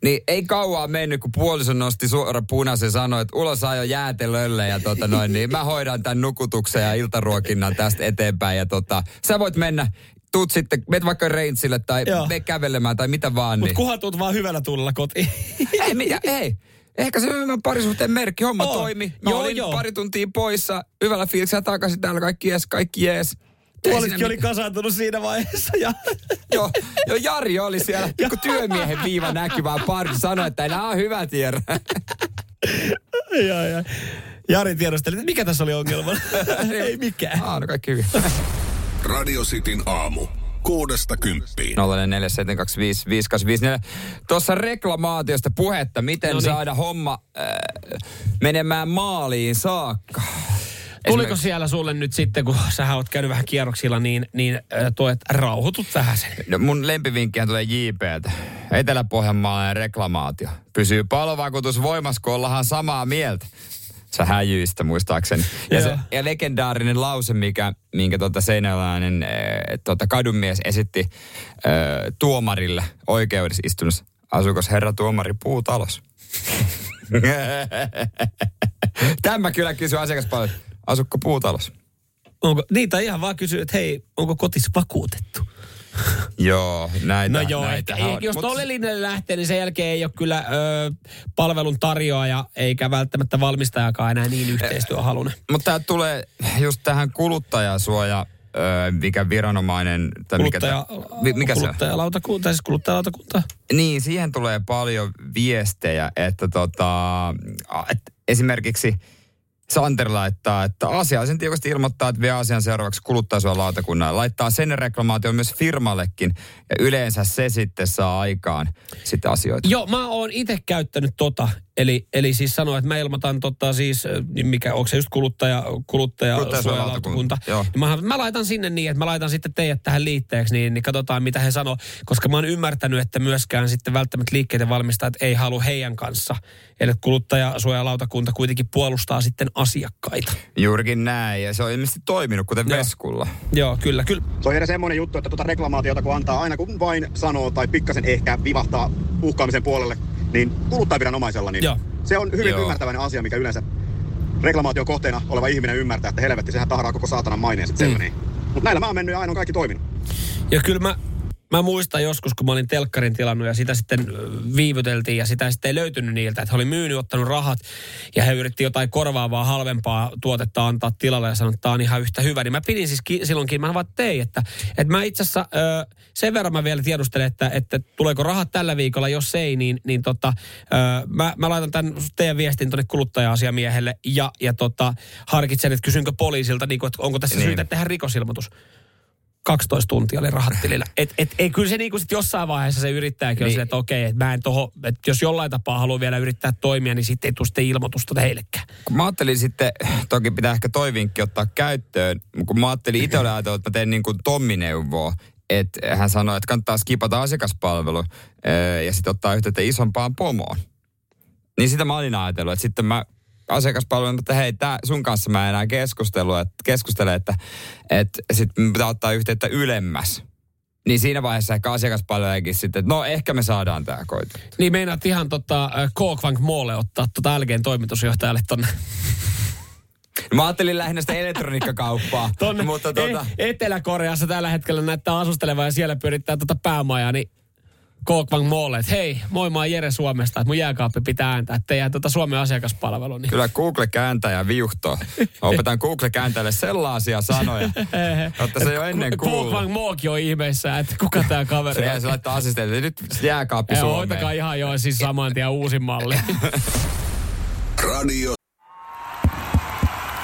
Niin ei kauan mennyt, kun puoliso nosti suora punaisen ja sanoi, että ulos ajo jäätelölle ja niin mä hoidan tämän nukutuksen ja iltaruokinnan tästä eteenpäin ja sä voit mennä. Tuut sitten, meet vaikka Reintsille tai me kävelemään tai mitä vaan. Niin. Mutta kunhan tuut vaan hyvällä tunnella kotiin. Ei. Ehkä se parisuhteen merkki, homma toimi. Mä olin pari tuntia poissa, hyvällä fiiliksellä takaisin täällä, kaikki jees. Puolitkin oli kasaantunut siinä vaiheessa. Joo, Jari oli siellä, kun työmiehen viiva näkyvää pari, sanoi, että nämä on hyvä tiedä. Joo. Jari tiedosteli, että mikä tässä oli ongelma? Ei mikään. No kaikki hyvin. Radio Cityn aamu. 6-10. 047255854. Tuossa reklamaatiosta puhetta, miten saada homma menemään maaliin saakka. Tuliko siellä sulle nyt sitten, kun sä oot käynyt vähän kierroksilla, niin tuo, että rauhoitut vähän sen? No mun lempivinkkihän tulee JP:ltä. Etelä-Pohjanmaalainen reklamaatio. Pysyy palovakuutus voimassa, kun ollaanhan samaa mieltä. Sä häjyistä muistaakseni. Ja legendaarinen lause, minkä seinäläinen kadunmies esitti tuomarille oikeudessa istunnossa. Asukos herra tuomari puutalossa? Tämä kyllä kysyy asiakas paljon. Asukko puutalossa? Niitä ihan vaan kysyy, että hei, onko kotis vakuutettu? Joo, näitä. Jos tolle linjalle lähtee, niin sen jälkeen ei ole kyllä palvelun tarjoaja eikä välttämättä valmistajakaan enää niin yhteistyöhalunen. Mutta tämä tulee just tähän kuluttajasuoja, mikä viranomainen... Kuluttajalautakunta. Niin, siihen tulee paljon viestejä, että esimerkiksi... Santeri laittaa, että asiallisen tiukasti ilmoittaa, että vie asian seuraavaksi kuluttajasuojalautakunnalle. Laittaa sen reklamaation myös firmallekin ja yleensä se sitten saa aikaan sitten asioita. Joo, mä oon itse käyttänyt Eli siis sanoa, että mä ilmoitan onko se just kuluttajasuojalautakunta. Mä laitan sinne niin, että mä laitan sitten teidät tähän liitteeksi, niin katsotaan mitä he sanoo. Koska mä oon ymmärtänyt, että myöskään sitten välttämättä liikkeiden valmistajat ei halua heidän kanssa. Eli kuluttajasuojalautakunta kuitenkin puolustaa sitten asiakkaita. Juurikin näin, ja se on ilmeisesti toiminut, kuten Veskulla. Joo, kyllä. Se on edes semmoinen juttu, että reklamaatiota kun antaa aina, kun vain sanoo tai pikkasen ehkä vivahtaa uhkaamisen puolelle, niin kuluttajaviranomaisella, niin se on hyvin ymmärtäväinen asia, mikä yleensä reklamaation kohteena oleva ihminen ymmärtää, että helvetti, sehän tahraa koko saatanan maineen sitten. Mutta näillä mä oon mennyt ja aina on kaikki toiminut. Ja kyllä mä Mä muistan joskus, kun mä olin telkkarin tilannut ja sitä sitten viivyteltiin ja sitä sitten ei löytynyt niiltä. Että he oli myynyt, ottanut rahat ja he yritti jotain korvaavaa, halvempaa tuotetta antaa tilalle ja sanoi, että tämä on ihan yhtä hyvä. Niin mä pidin siis silloinkin, mä vaan tein, että mä itse asiassa sen verran mä vielä tiedustelen, että tuleeko rahat tällä viikolla, jos ei, mä laitan tämän teidän viestin tuonne kuluttaja-asiamiehelle ja harkitsen, että kysynkö poliisilta, niin kuin, että onko tässä syytä tehdä rikosilmoitus. 12 tuntia oli rahat tilillä. Et kyllä se niinku sit jossain vaiheessa se yrittääkin niin. On että okei, että mä en toho, että jos jollain tapaa haluaa vielä yrittää toimia, niin sitten ei tule sitten ilmoitusta heillekään. Kun mä ajattelin sitten, toki pitää ehkä toi vinkki ottaa käyttöön, kun mä ajattelin itselle ajatella, että mä teen niin kuin Tommi neuvoo, että hän sanoi, että kannattaa skipata asiakaspalvelu ja sitten ottaa yhteyttä isompaan pomoon. Niin sitä mä olin ajatellut, että sitten mä asiakaspalvelu, mutta hei, sun kanssa mä enää keskustele, että sitten pitää ottaa yhteyttä ylemmäs. Niin siinä vaiheessa ehkä asiakaspalvelujakin sitten, että no ehkä me saadaan tää koitettua. Niin meinaat ihan K-Kvank Moolle ottaa LG:n toimitusjohtajalle tonne. Mä ajattelin lähinnä sitä elektroniikkakauppaa. Mutta Etelä-Koreassa tällä hetkellä näyttää asustelevaa ja siellä pyörittää päämajaa, niin K-Kvank Moolle, että hei, moi, mä oon Jere Suomesta, että mun jääkaappi pitää ääntää, että jää Suomen asiakaspalvelu. Niin. Kyllä Google-kääntäjä viuhtoo. Opetan Google-kääntäjälle sellaisia sanoja, jotta se jo ennen kuuluu. K-Kvank Mookin on ihmeissään, että kuka tää kaveri on. Se laittaa assistentti, nyt jääkaappi Suomeen. Hoitakaa ihan joo, siis saman tien uusi malli. Radio.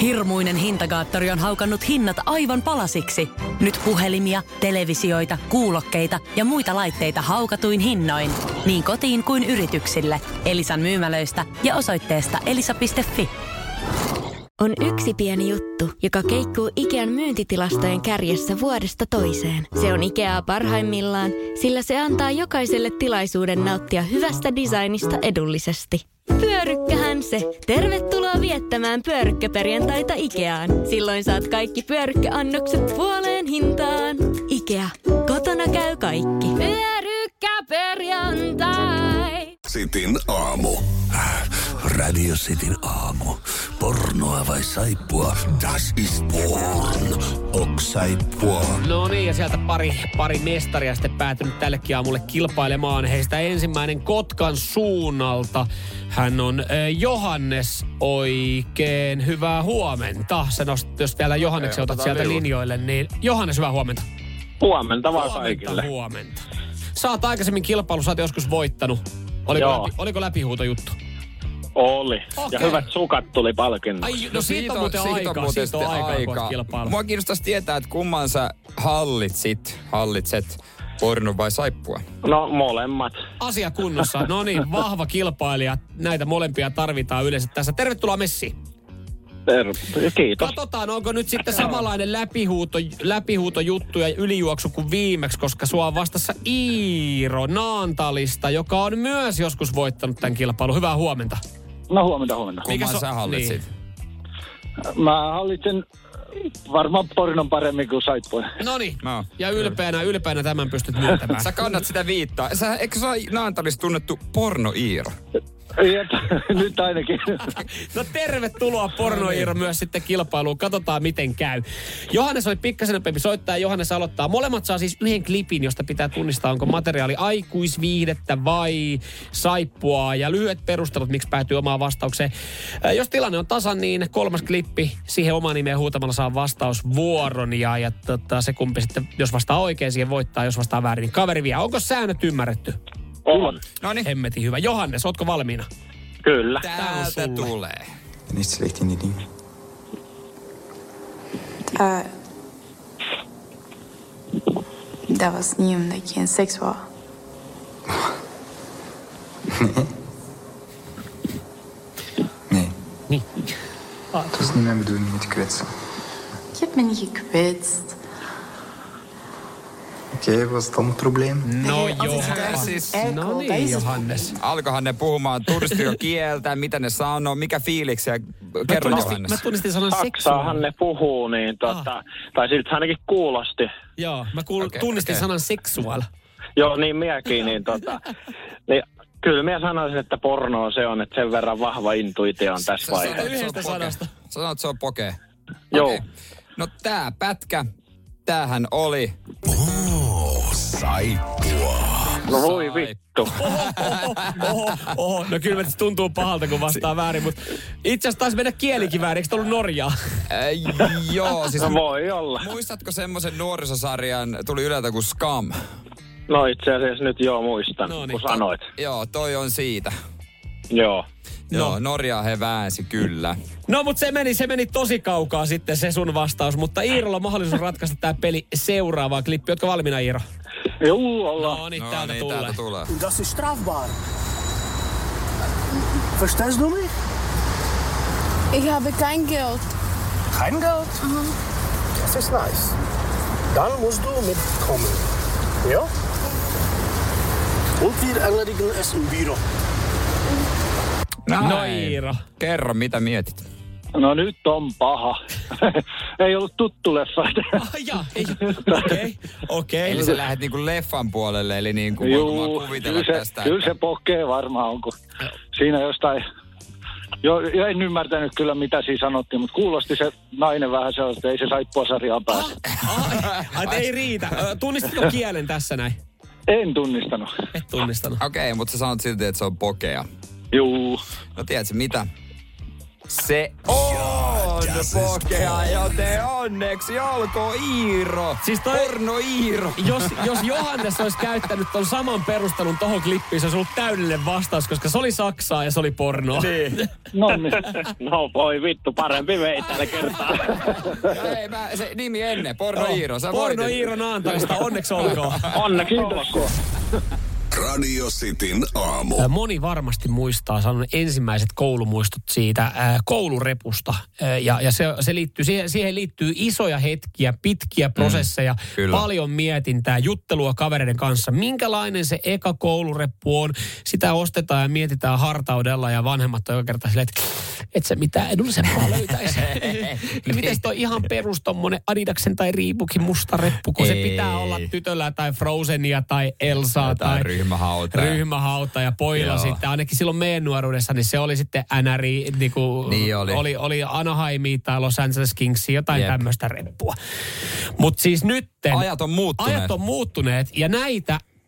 Hirmuinen hintakaattori on haukannut hinnat aivan palasiksi. Nyt puhelimia, televisioita, kuulokkeita ja muita laitteita haukatuin hinnoin. Niin kotiin kuin yrityksille. Elisan myymälöistä ja osoitteesta elisa.fi. On yksi pieni juttu, joka keikkuu Ikean myyntitilastojen kärjessä vuodesta toiseen. Se on Ikeaa parhaimmillaan, sillä se antaa jokaiselle tilaisuuden nauttia hyvästä designista edullisesti. Pyörykkähän se. Tervetuloa viettämään pyörykkäperjantaita Ikeaan. Silloin saat kaikki pyörykkäannokset puoleen hintaan. Ikea. Kotona käy kaikki. Pyörykkäperjantai. Sitin aamu. Radio Cityn aamu. Pornoa vai saippua? Das ist porn. Oks saippua? No niin, ja sieltä pari mestaria sitten päätynyt tällekin aamulle kilpailemaan. Heistä ensimmäinen Kotkan suunnalta. Hän on Johannes. Oikein hyvää huomenta. Jos vielä Johanneksen otat sieltä linjoille, niin Johannes, hyvää huomenta. Huomenta vaan kaikille. Huomenta. Sä oot aikaisemmin kilpailu, sä oot joskus voittanut. Oliko läpihuutojuttu? Oli. Okay. Ja hyvät sukat tuli palkinnoksi. Ai, no siitä on muuten aikaa. Kilpailu. Mua kiinnostaisi tietää, että kumman sä hallitset pornon vai saippua? No molemmat. Asia kunnossa. No niin, vahva kilpailija. Näitä molempia tarvitaan yleensä tässä. Tervetuloa messiin. Kiitos. Katsotaan, onko nyt sitten samanlainen läpihuutojuttu ja ylijuoksu kuin viimeksi, koska sua on vastassa Iiro Naantalista, joka on myös joskus voittanut tämän kilpailun. Hyvää huomenta. No huomenta. Kumman sä hallitsit? Niin. Mä hallitsin varmaan pornon paremmin kuin saippua. Noniin. No. Ja ylpeänä tämän pystyt myöntämään. Sä kannat sitä viittaa. Eikö sä Naantalista tunnettu porno Iiro? Nyt ainakin. No tervetuloa porno-Iiro myös sitten kilpailuun. Katsotaan miten käy. Johannes oli pikkasen nopeampi soittaa ja Johannes aloittaa. Molemmat saa siis yhden klipin, josta pitää tunnistaa, onko materiaali aikuisviihdettä vai saippua. Ja lyhyet perustelut, miksi päätyy omaan vastaukseen. Jos tilanne on tasan, niin kolmas klippi. Siihen oman nimeen huutamalla saa vastausvuoron. Ja se kumpi sitten, jos vastaa oikein, siihen voittaa. Jos vastaa väärin, niin kaveri vie. Onko säännöt ymmärretty? On. Noniin. Hemmetin hyvä. Johannes, ootko valmiina? Kyllä. Täältä tulee. Niistä selehti niitä nimiä. Tämä was niim näkien seksua. Nee. Du hast nie mehr mit mir gekritzt. Ich hab mich nicht gekritzt. Okei, vastaan probleem. No Johannes, no niin Johannes. Alkohan ne puhumaan turistiko kieltä, mitä ne sanoo, mikä fiiliksiä, kerro Johannes. Mä tunnistin sanan seksuaalinen. Saksaahan ne puhuu, niin tai siltä ainakin kuulosti. Joo, mä tunnistin sanan seksuaal. Joo, niin minäkin, niin niin, kyllä minä sanoisin, että pornoa se on, että sen verran vahva intuitio on tässä vaiheessa. Se on yhdestä sanasta. Sanoit, että se on pokee. Joo. No tää pätkä, tämähän oli... Saippua. No voi vittu. Oho. No kyllä se tuntuu pahalta, kun vastaa väärin, mutta itse asiassa taisi mennä kielikin väärin. Eikö tullut Norjaa? Joo, siis... No voi olla. Muistatko semmoisen nuorisosarjan, tuli Yleltä kuin Scam? No itse asiassa nyt joo muistan, no niin, kun sanoit. Joo, toi on siitä. Joo. Joo, Norjaa he väänsi kyllä. No, mutta se meni tosi kaukaa sitten se sun vastaus, mutta Iirolla on mahdollisuus ratkaista tää peli seuraavaan klippiin. Ootko valmiina, Iiro? Joo, ollaan. No niin, täältä tulee. Das ist strafbar. Verstehst du mich? Ich habe kein Geld. Kein Geld? Mhm. Das ist nice. Dann musst du mitkommen. Ja? Und wir erledigen es im Büro. No Iiro, kerro mitä mietit. No nyt on paha. Ei ollut tuttu leffa. Okei. Eli sä lähdet niinku leffan puolelle, eli niinku voinko kuvitella tästä. Kyllä se pokee varmaan onko. Siinä jostain, en ymmärtänyt kyllä mitä siinä sanottiin, mutta kuulosti se nainen vähän sellaista, että ei se saippuasarjaan pääse. Ei riitä. Tunnistitko kielen tässä näin? En tunnistanut. Et tunnistanut. Okei, mutta sä sanot silti, että se on pokea. Juu. No tiedätkö mitä? Se on pokea, joten onneksi olkoon Iiro. Siis toi, porno Iiro. Jos Johannes olisi käyttänyt ton saman perustelun tohon klippiin, se olisi ollut täydellinen vastaus, koska se oli saksaa ja se oli pornoa. Niin. No voi vittu, parempi vei tällä kertaa. Ei, se nimi ennen, porno Iiro. Porno Iiro Naantalista, onneksi olkoon. Onneksi olkoon. Radio Cityn aamu. Moni varmasti muistaa sanon ensimmäiset koulumuistot siitä koulurepusta. Ja se liittyy, siihen liittyy isoja hetkiä, pitkiä prosesseja, paljon mietintää, juttelua kavereiden kanssa. Minkälainen se eka koulureppu on? Sitä ostetaan ja mietitään hartaudella ja vanhemmat on joka kerta silleen, että et sä mitään edullisempaa löytäisi. Mites toi ihan perus tommonen Adidaksen tai Reebokin musta reppu, kun se pitää olla tytöllä tai Frozenia tai Elsaa tai ryhmähauta ja poilla. Joo. Sitten, ainakin silloin meidän nuoruudessa, niin se oli sitten NRI, niin oli Anaheimia tai Los Angeles Kingsia, jotain tämmöistä reppua. Mutta siis nytten... Ajat on muuttuneet ja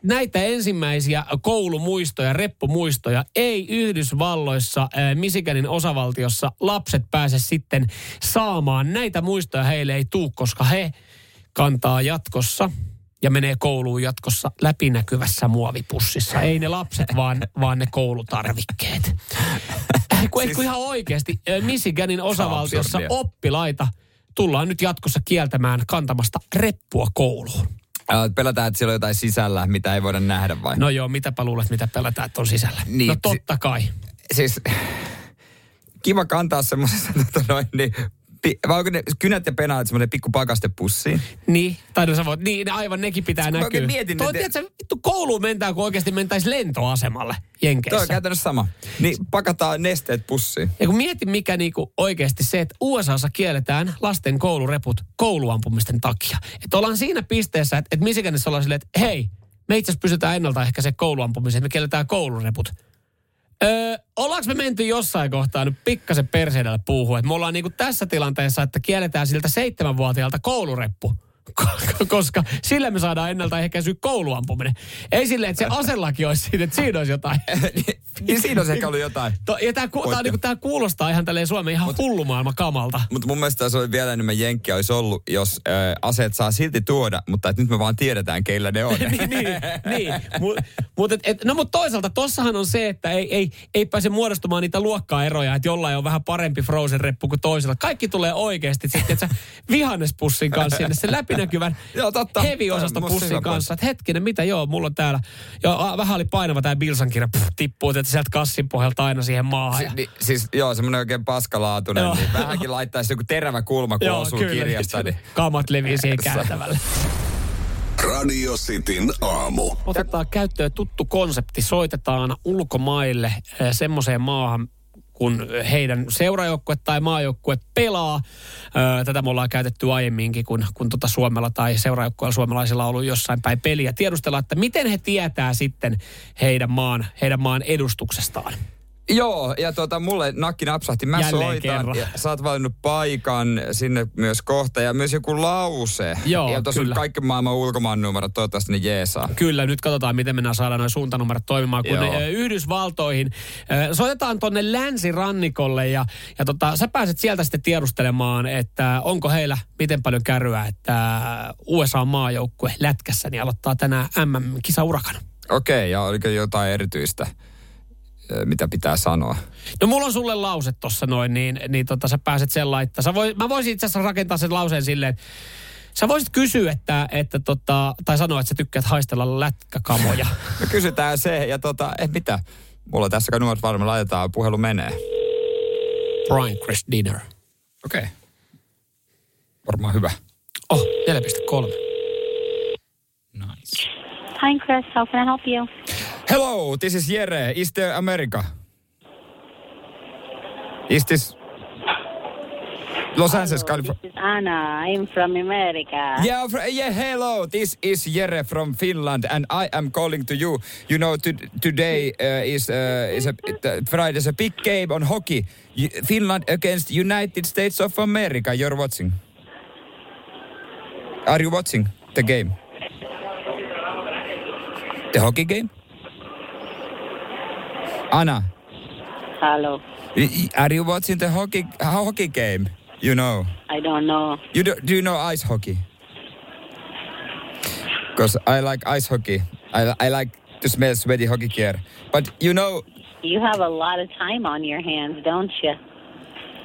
näitä ensimmäisiä koulumuistoja, reppumuistoja ei Yhdysvalloissa, Michiganin osavaltiossa lapset pääse sitten saamaan. Näitä muistoja heille ei tule, koska he kantaa jatkossa... Ja menee kouluun jatkossa läpinäkyvässä muovipussissa. Ei ne lapset, vaan ne koulutarvikkeet. Kun ihan oikeasti Michiganin osavaltiossa oppilaita tullaan nyt jatkossa kieltämään kantamasta reppua kouluun. Pelätään, että siellä on jotain sisällä, mitä ei voida nähdä vai? No joo, mitäpä luulet, mitä pelätään, että on sisällä? Niin, no totta kai. Siis kiva kantaa semmoisesta vai onko ne kynät ja penaat semmoinen pikku pakastepussiin? Niin, aivan nekin pitää näkyä. Mietin, toi tiedätkö, vittu kouluun mentään, kun oikeasti mentäisi lentoasemalle Jenkeissä. Toi on käytännössä sama. Niin pakataan nesteet pussiin. Ja kun mietin mikä niinku oikeasti se, että USAssa kielletään lasten koulureput kouluampumisten takia. Että ollaan siinä pisteessä, että Michiganissa ollaan silleen, että hei, me itse asiassa pystytään ennaltaehkäiseen kouluampumiseen, että me kielletään koulureput. Ollaanko me menty jossain kohtaa nyt pikkasen perseidellä puuhun? Et me ollaan niinku tässä tilanteessa, että kielletään siltä 7-vuotiaalta koulureppu, koska sillä me saadaan ennaltaehkäisyä kouluampuminen. Ei silleen, että se asellakin olisi siitä, että siinä olisi jotain. Niin siinä olisi ehkä ollut jotain. Ja tää kuulostaa ihan tälleen Suomen ihan hullumaailma kamalta. Mutta mun mielestä se oli vielä enemmän jenkkiä olisi ollut, jos aseet saa silti tuoda, mutta et nyt me vaan tiedetään, keillä ne on. Niin. Mutta toisaalta tossahan on se, että ei pääse muodostumaan niitä luokkaeroja, että jollain on vähän parempi Frozen-reppu kuin toisella. Kaikki tulee oikeasti sitten, että vihannespussin kanssa sinne se läpinäkyvän heavy-osasta pussin kanssa. Että hetkinen, mitä joo, mulla on täällä. Joo, vähän oli painava tää Bilsan kirja, tippuu sieltä kassin pohjalta aina siihen maahan. Siis semmoinen oikein paskalaatuinen. Joo. Niin vähänkin laittaisi joku terävä kulma, kun osuu kirjasta. Niin. Kamat levii siihen käytävälle. Radio Cityn aamu. Otetaan käyttöön tuttu konsepti. Soitetaan ulkomaille semmoiseen maahan, kun heidän seurajoukkue tai maajoukkue pelaa. Tätä me ollaan käytetty aiemminkin, kun Suomella tai seurajoukkueella suomalaisilla on ollut jossain päin peliä. Tiedustellaan, että miten he tietää sitten heidän maan edustuksestaan. Joo, ja mulle nakki napsahti. Mä jälleen soitan, kerran. Ja sä oot valinnut paikan sinne myös kohta, ja myös joku lause. Joo, ja tuossa on kaikki maailman ulkomaan numerot, toivottavasti ne jeesaa. Kyllä, nyt katsotaan, miten mennään saada noin suuntanumerot toimimaan, kun ne Yhdysvaltoihin. Soitetaan tonne länsirannikolle, ja sä pääset sieltä sitten tiedustelemaan, että onko heillä miten paljon kärryä, että USA-maajoukkue lätkässä, niin aloittaa tänään MM-kisaurakan. Okei, ja oliko jotain erityistä, mitä pitää sanoa? No mulla on sulle lause tossa noin, niin sä pääset sen laittaa. Mä voisin itse asiassa rakentaa sen lauseen silleen, sä voisit kysyä, tai sanoa, että sä tykkäät haistella lätkäkamoja. No kysytään se, mitä? Mulla on tässä numerot varmaan, laitetaan, puhelu menee. Brian Chris Dinner. Okei. Varmaan hyvä. 4.3. Nice. Hi Chris, how can I help you? Hello, this is Jere. Is there America? Is this Los Angeles, California? This is Anna. I'm from America. Yeah, hello. This is Jere from Finland, and I am calling to you. You know, today Friday's a big game on hockey. Finland against United States of America. You're watching. Are you watching the game? The hockey game? Anna. Hello. Are you watching the hockey game? You know. I don't know. Do you know ice hockey? Because I like ice hockey. I like to smell sweaty hockey gear. But you know. You have a lot of time on your hands, don't you?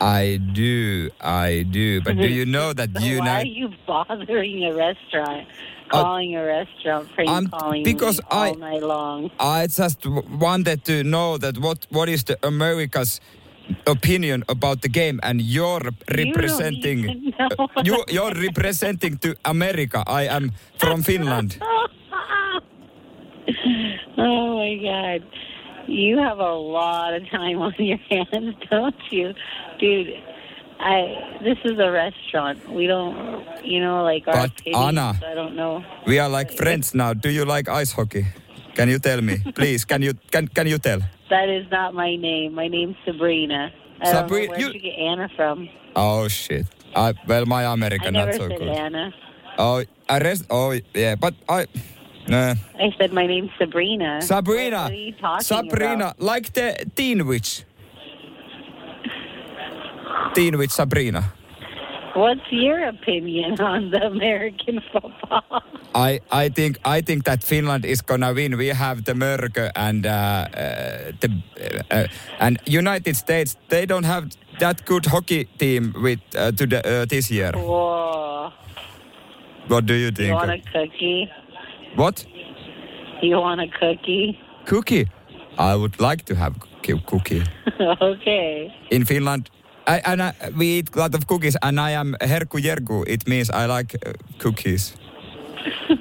I do. But do you know that why are you bothering a restaurant? Calling a restaurant, calling because all night long. I just wanted to know that what is the America's opinion about the game, and you're representing to America. I am from Finland. Oh my God. You have a lot of time on your hands, don't you? Dude, this is a restaurant. We don't, our kitties, Anna, I don't know. We are like friends now. Do you like ice hockey? Can you tell me? Please, can you tell? That is not my name. My name's Sabrina. I don't know where you get Anna from. Oh, shit. My American, not so good. I never said Anna. Yeah, but I... No. I said my name's Sabrina. What are you talking about? Like the Teen Witch. Teen Witch Sabrina. What's your opinion on the American football? I think that Finland is gonna win. We have the Mörkö and and United States. They don't have that good hockey team with this year. Whoa. What do you think? You want a cookie? What? You want a cookie? Cookie? I would like to have cookie. Okay. In Finland, we eat a lot of cookies, and I am herku jerku. It means I like cookies. Dude,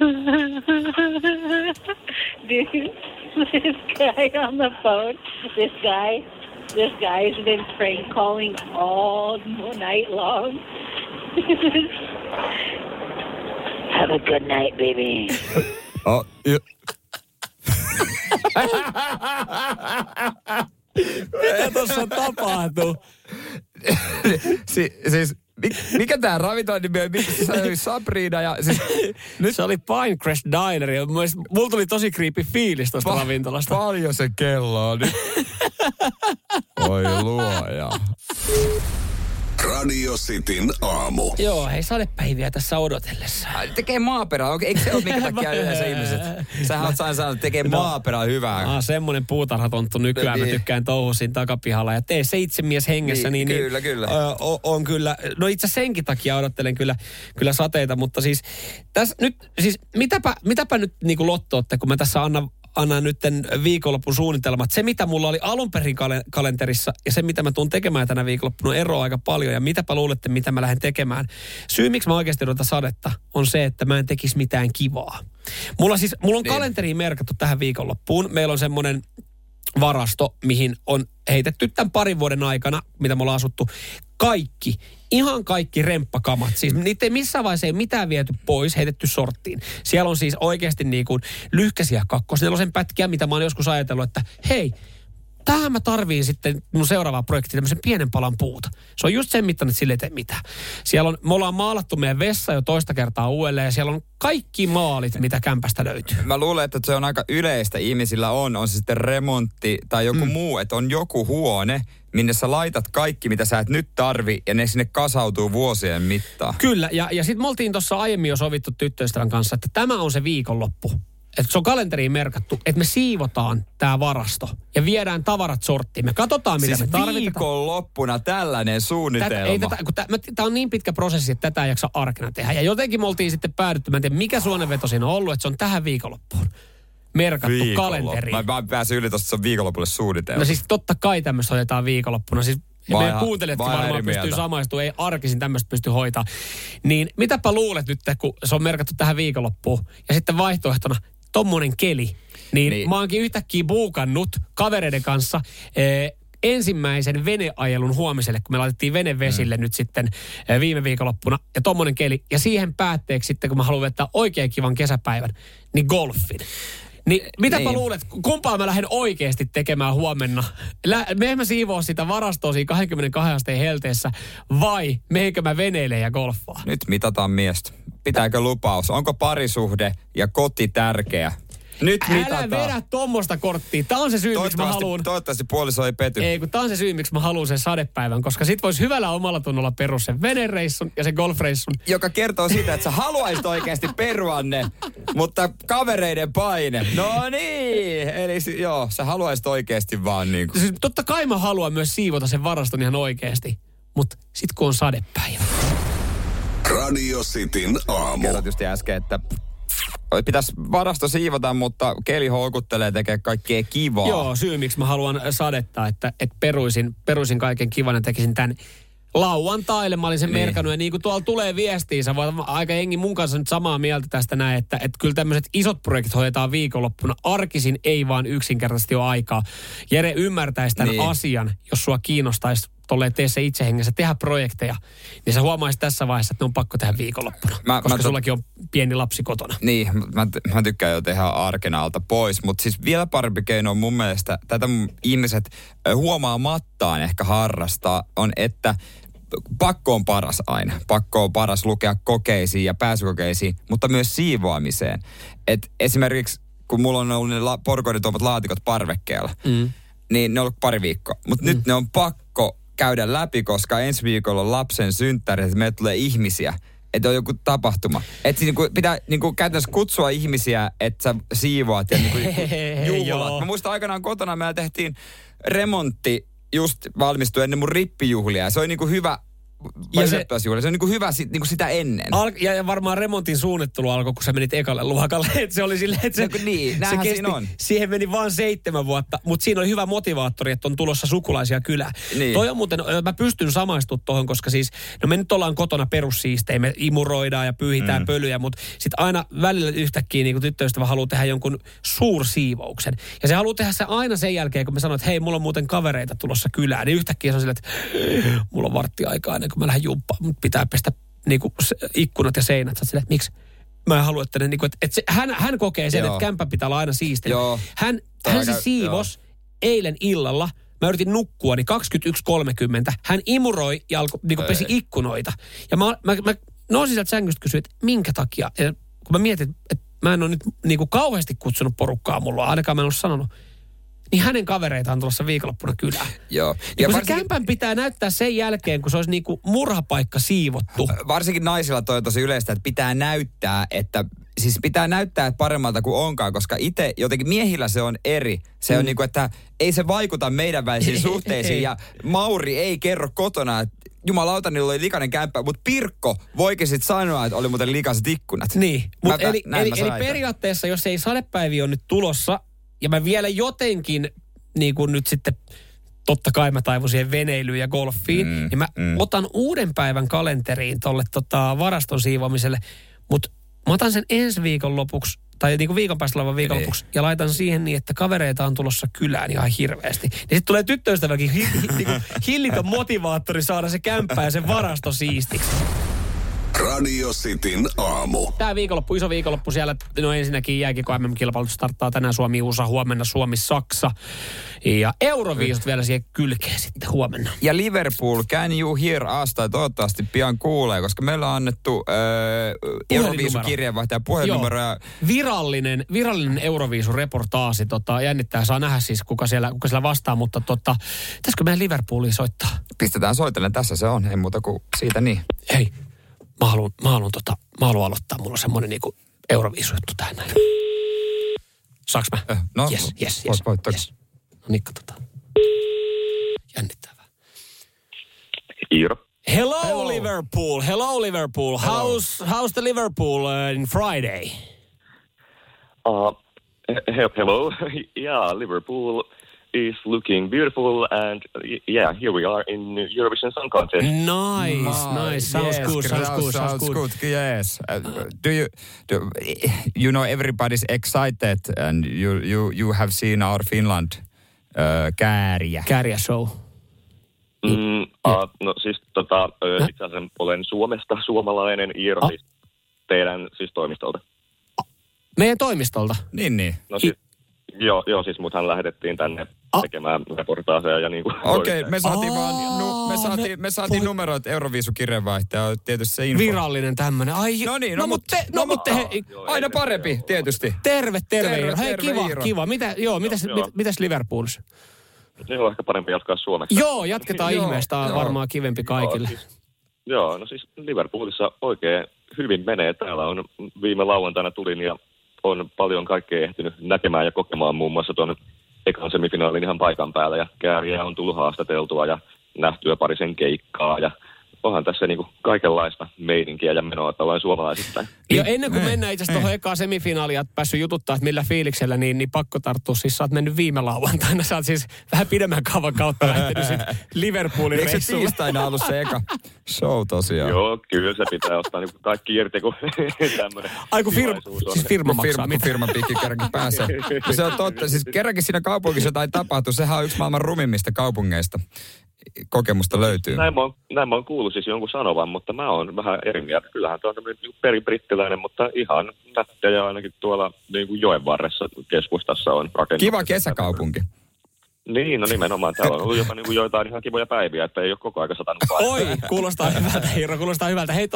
this guy on the phone, this guy has been prank calling all night long. Have a good night, baby. Oh, yeah. Mitä tuossa tapahtuu? Siis, mikä tää ravintolan nimi on? Miksi oli Sabrina ja siis... Nyt se oli Pinecrest Diner. Mulla tuli tosi creepy fiilis tosta ravintolasta. Paljon se kello on nyt. Oi luoja. Radio Cityn aamu. Joo, ei sadepäiviä tässä odotellessa. Tekee maaperää. Eikö se ole minkä takia yleensä ihmiset? Sähän oot sain sanoa, että tekee maaperää hyvää. Semmoinen puutarhatonttu nykyään. Mä tykkään touhusin takapihalla. Ja tee se itse mies hengessä. Kyllä. On kyllä. No itse senkin takia odottelen kyllä sateita. Mutta siis tässä nyt, siis mitäpä nyt niinku lottootte, kun mä tässä annan nyt viikonlopun suunnitelmat. Se, mitä mulla oli alunperin kalenterissa ja se, mitä mä tuun tekemään tänä viikonloppuna, on eroa aika paljon. Ja mitäpä luulette, mitä mä lähden tekemään. Syy, miksi mä oikeasti odotan sadetta, on se, että mä en tekisi mitään kivaa. Mulla on kalenteriin merkattu tähän viikonloppuun. Meillä on semmoinen varasto, mihin on heitetty tämän parin vuoden aikana, mitä me ollaan asuttu, kaikki, ihan kaikki remppakamat. Siis niitä ei missään vaiheessa ei mitään viety pois, heitetty sorttiin. Siellä on siis oikeasti niin kuin lyhkäisiä kakkosnelosen pätkiä, mitä mä oon joskus ajatellut, että hei, tähän mä tarviin sitten mun seuraavaan projektiin tämmöisen pienen palan puuta. Se on just sen mittaan, että sille ei tee mitään. Siellä on, me ollaan maalattu meidän vessa jo toista kertaa uudelleen ja siellä on kaikki maalit, mitä kämpästä löytyy. Mä luulen, että se on aika yleistä. Ihmisillä on se sitten remontti tai joku muu, että on joku huone, minne sä laitat kaikki, mitä sä et nyt tarvi, ja ne sinne kasautuu vuosien mittaan. Kyllä, ja sitten me oltiin tuossa aiemmin jo sovittu tyttöystävän kanssa, että tämä on se viikonloppu. Että se on kalenteriin merkattu, että me siivotaan tämä varasto ja viedään tavarat sorttiin. Me katsotaan, mitä siis me tarvitaan. Siis viikonloppuna tällainen suunnitelma. Tämä on niin pitkä prosessi, että tätä ei jaksa arkena tehdä. Ja jotenkin me oltiin sitten päädytty, mä en tiedä, mikä suonenveto siinä on ollut, että se on tähän viikonloppuun merkattu kalenteriin. Mä pääsin yli tuosta, se on viikonloppulle suunnitelma. No siis totta kai tämmöistä hoidetaan viikonloppuna. Siis meidän kuuntelijatkin varmaan pystyy samaistumaan, ei arkisin tämmöistä pysty hoitaa. Niin mitäpä luulet nyt, kun se on merkattu tähän viikonloppuun ja sitten vaihtoehtona tommonen keli, niin mä oonkin yhtäkkiä buukannut kavereiden kanssa ensimmäisen veneajelun huomiselle, kun me laitettiin venevesille nyt sitten viime viikonloppuna, ja tommonen keli, ja siihen päätteeksi sitten, kun mä haluan vettää oikein kivan kesäpäivän, niin golfin. Niin mitäpä luulet, kumpaa mä lähden oikeasti tekemään huomenna? Meihin mä siivoo sitä varastoa siinä 22 asteen helteessä, vai meihinkö mä veneilen ja golfaan? Nyt mitataan miestä. Pitääkö lupaus? Onko parisuhde ja koti tärkeä? Nyt mitataan. Älä vedä tommosta korttia. Tää on se syy, miksi mä haluun. Toivottavasti puoliso ei pety. Ei, kun tää on se syy, miksi mä haluun sen sadepäivän, koska sit vois hyvällä omalla tunnolla perus sen venereissun ja sen golfreissun. Joka kertoo sitä, että sä haluaisit oikeesti perua ne, mutta kavereiden paine. No niin, eli joo, sä haluaisit oikeesti vaan niinku. Siis totta kai mä haluan myös siivota sen varaston ihan oikeesti, mut sit kun on sadepäivä. Radio Cityn aamu. Kerroin tietysti äsken, että pitäisi varasto siivota, mutta keli houkuttelee tekee kaikkea kivaa. Joo, syy miksi mä haluan sadetta, että peruisin kaiken kivan ja tekisin tämän lauantaille. Mä olin sen merkannut ja niin kuin tuolla tulee viestiä, sä voit aika jengi mun kanssa nyt samaa mieltä tästä näin, että kyllä tämmöiset isot projektit hoidetaan viikonloppuna. Arkisin ei vaan yksinkertaisesti ole aikaa. Jere ymmärtäisi tämän asian, jos sua kiinnostaisi tolleen tee se itse hengessä, tehdä projekteja, niin sä huomaisit tässä vaiheessa, että ne on pakko tehdä viikonloppuna, koska sullakin on pieni lapsi kotona. Niin, mä tykkään jo tehdä arkena alta pois, mutta siis vielä parempi keino on mun mielestä, tätä ihmiset huomaamattaan ehkä harrastaa, on että pakko on paras aina. Pakko on paras lukea kokeisiin ja pääsykokeisiin, mutta myös siivoamiseen. Et esimerkiksi, kun mulla on ollut ne porukoiden tuomat laatikot parvekkeella, niin ne on ollut pari viikkoa, mutta nyt ne on pakko käydä läpi, koska ensi viikolla on lapsen synttäri, että meille tulee ihmisiä, että on joku tapahtuma. Että siis niinku pitää niinku käytännössä kutsua ihmisiä, että sä siivoat ja niinku juhlat. Mä muistan aikanaan kotona, meillä tehtiin remontti just valmistui ennen mun rippijuhlia. Se oli niinku hyvä. Ja se on niin kuin hyvä niin kuin sitä ennen. Ja varmaan remontin suunnittelu alkoi, kun sä menit ekalle luokalle. Se oli silleen, että se kesti. Siihen meni vaan 7 vuotta, mutta siinä oli hyvä motivaattori, että on tulossa sukulaisia kylään. Niin. Toi on muuten, mä pystyn samaistumaan tuohon, koska siis, no me nyt ollaan kotona perussiistejä, me imuroidaan ja pyyhitään pölyjä, mutta sitten aina välillä yhtäkkiä niin kuin tyttöystävä haluaa tehdä jonkun suursiivouksen. Ja se haluaa tehdä se aina sen jälkeen, kun me sanoo, että hei, mulla on muuten kavereita tulossa kylään. Niin yhtäkkiä se on silleen, että mulla on varttiaikaa ennen kuin mä lähden jumppaan, mutta pitää pestä niinku ikkunat ja seinät. Sä silleen, miksi? Mä en halua, että ne niinku, että hän kokee sen, että kämpä pitää olla aina siistiä. Hän se siivos eilen illalla. Mä yritin nukkua, niin 21.30. Hän imuroi ja alkoi niinku pesi ikkunoita. Ja mä nousin sieltä sängystä kysyä, että minkä takia? Ja kun mä mietin, että mä en ole nyt niinku kauheasti kutsunut porukkaa mulla, ainakaan mä en ole sanonut. Niin hänen kavereitaan on tulossa viikonloppuna kylään. Joo. Ja kun se kämpän pitää näyttää sen jälkeen, kun se olisi niinku murhapaikka siivottu. Varsinkin naisilla toi on tosi yleistä, että pitää näyttää, että siis pitää näyttää paremmalta kuin onkaan, koska itse jotenkin miehillä se on eri. Se on niinku, että ei se vaikuta meidän välisiin suhteisiin ja Mauri ei kerro kotona, että jumalauta, niillä oli likainen kämppä, mutta Pirkko voikin sitten sanoa, että oli muuten likaiset ikkunat. Niin, mutta eli periaatteessa, jos ei sadepäiviä ole nyt tulossa, ja mä vielä jotenkin, niin kuin nyt sitten, totta kai mä taivun siihen veneilyyn ja golfiin, niin mä otan uuden päivän kalenteriin tolle varaston siivoamiselle, mutta mä otan sen ensi viikon lopuksi tai niin kuin viikon päästä olevan viikonlopuksi, ja laitan siihen niin, että kavereita on tulossa kylään ihan hirveästi. Ja sitten tulee tyttöystävälläkin hillitön motivaattori saada se kämppä ja sen varasto siistiksi. Radio Cityn aamu. Tää viikonloppu, iso viikonloppu siellä. No ensinnäkin jääkiekko MM-kilpailut starttaa tänään Suomi-USA, huomenna Suomi-Saksa. Ja Euroviisut vielä siihen kylkeen sitten huomenna. Ja Liverpool, can you hear us? Tai toivottavasti pian kuulee, koska meillä on annettu Euroviisu-kirjeenvaihtaja puhelinnumero. Ja... Virallinen Euroviisu-reportaasi. Jännittää, saa nähdä siis kuka siellä vastaa, mutta pitäisikö meidän Liverpooliin soittaa? Pistetään soitellen, tässä se on, ei muuta kuin siitä niin. Hei. Mä haluan aloittaa. Mulla on semmoinen niinku Euroviisu-juttu tähän näin. Saaks mä? No, yes. No niin, katsotaan. Jännittävää. Iiro. Hello, Liverpool. Hello, Liverpool. How's the Liverpool in Friday? Hello. Yeah, Liverpool is looking beautiful, and yeah, here we are in Eurovision Song Contest. Nice. Sounds good. Yes. Do you know everybody's excited, and you have seen our Finland Kääriä show. Itse asiassa olen Suomesta, suomalainen Iiro, teidän siis toimistolta. Meidän toimistolta? Niin. No siis, Joo, muthan lähetettiin tänne tekemään reportaaseja ja niinku... Okei, me saatiin numeroit Euroviisukirjeenvaihtaja, tietysti se info. Virallinen tämmönen. Aina parempi, tietysti. Terve Iiro. Hei, kiva. Mitäs Liverpoolissa? Se on ehkä parempi jatkaa suomeksi. Joo, jatketaan ihmeestä, on varmaan kivempi kaikille. Joo, no siis Liverpoolissa oikein hyvin menee. Täällä on viime lauantaina tulin ja... on paljon kaikkea ehtinyt näkemään ja kokemaan muun muassa tuon ekan semifinaalin ihan paikan päällä. Ja Kääriä on tullut haastateltua ja nähtyä pari sen keikkaa. Ja onhan tässä niinku kaikenlaista meininkiä ja menoa tällainen suomalaisittain. Ja ennen kuin mennään itse asiassa tuohon ekaan semifinaaliin, että päässyt jututtaa, että millä fiiliksellä, niin pakko tarttua. Siis sä oot mennyt viime lauantaina. Sä oot siis vähän pidemmän kaavan kautta lähtenyt sitten Liverpoolin reissuun. Eikö se tiistaina ollut se eka show tosiaan? Joo, kyllä se pitää ottaa niin kaikki irti, kun tämmöinen. Ai kun firma maksaa. Kun firman piikki kerrankin pääsee. Se on totta. Siis kerrankin siinä kaupungissa jotain tapahtuu. Sehän on yksi maailman rumimmista kaupungeista. Kokemusta löytyy. Näin mä oon kuullut siis jonkun sanovan, mutta mä oon vähän eri mieltä. Kyllähän tuo on tämmöinen peribrittiläinen, mutta ihan nättä ja ainakin tuolla niin kuin joen varressa keskustassa on rakennettu. Kiva kesäkaupunki. Niin, no nimenomaan. Täällä on ollut jopa niin kuin joitain ihan kivoja päiviä, että ei ole koko ajan satanut paljon. Oi, kuulostaa hyvältä, Iiro, kuulostaa hyvältä. Hei,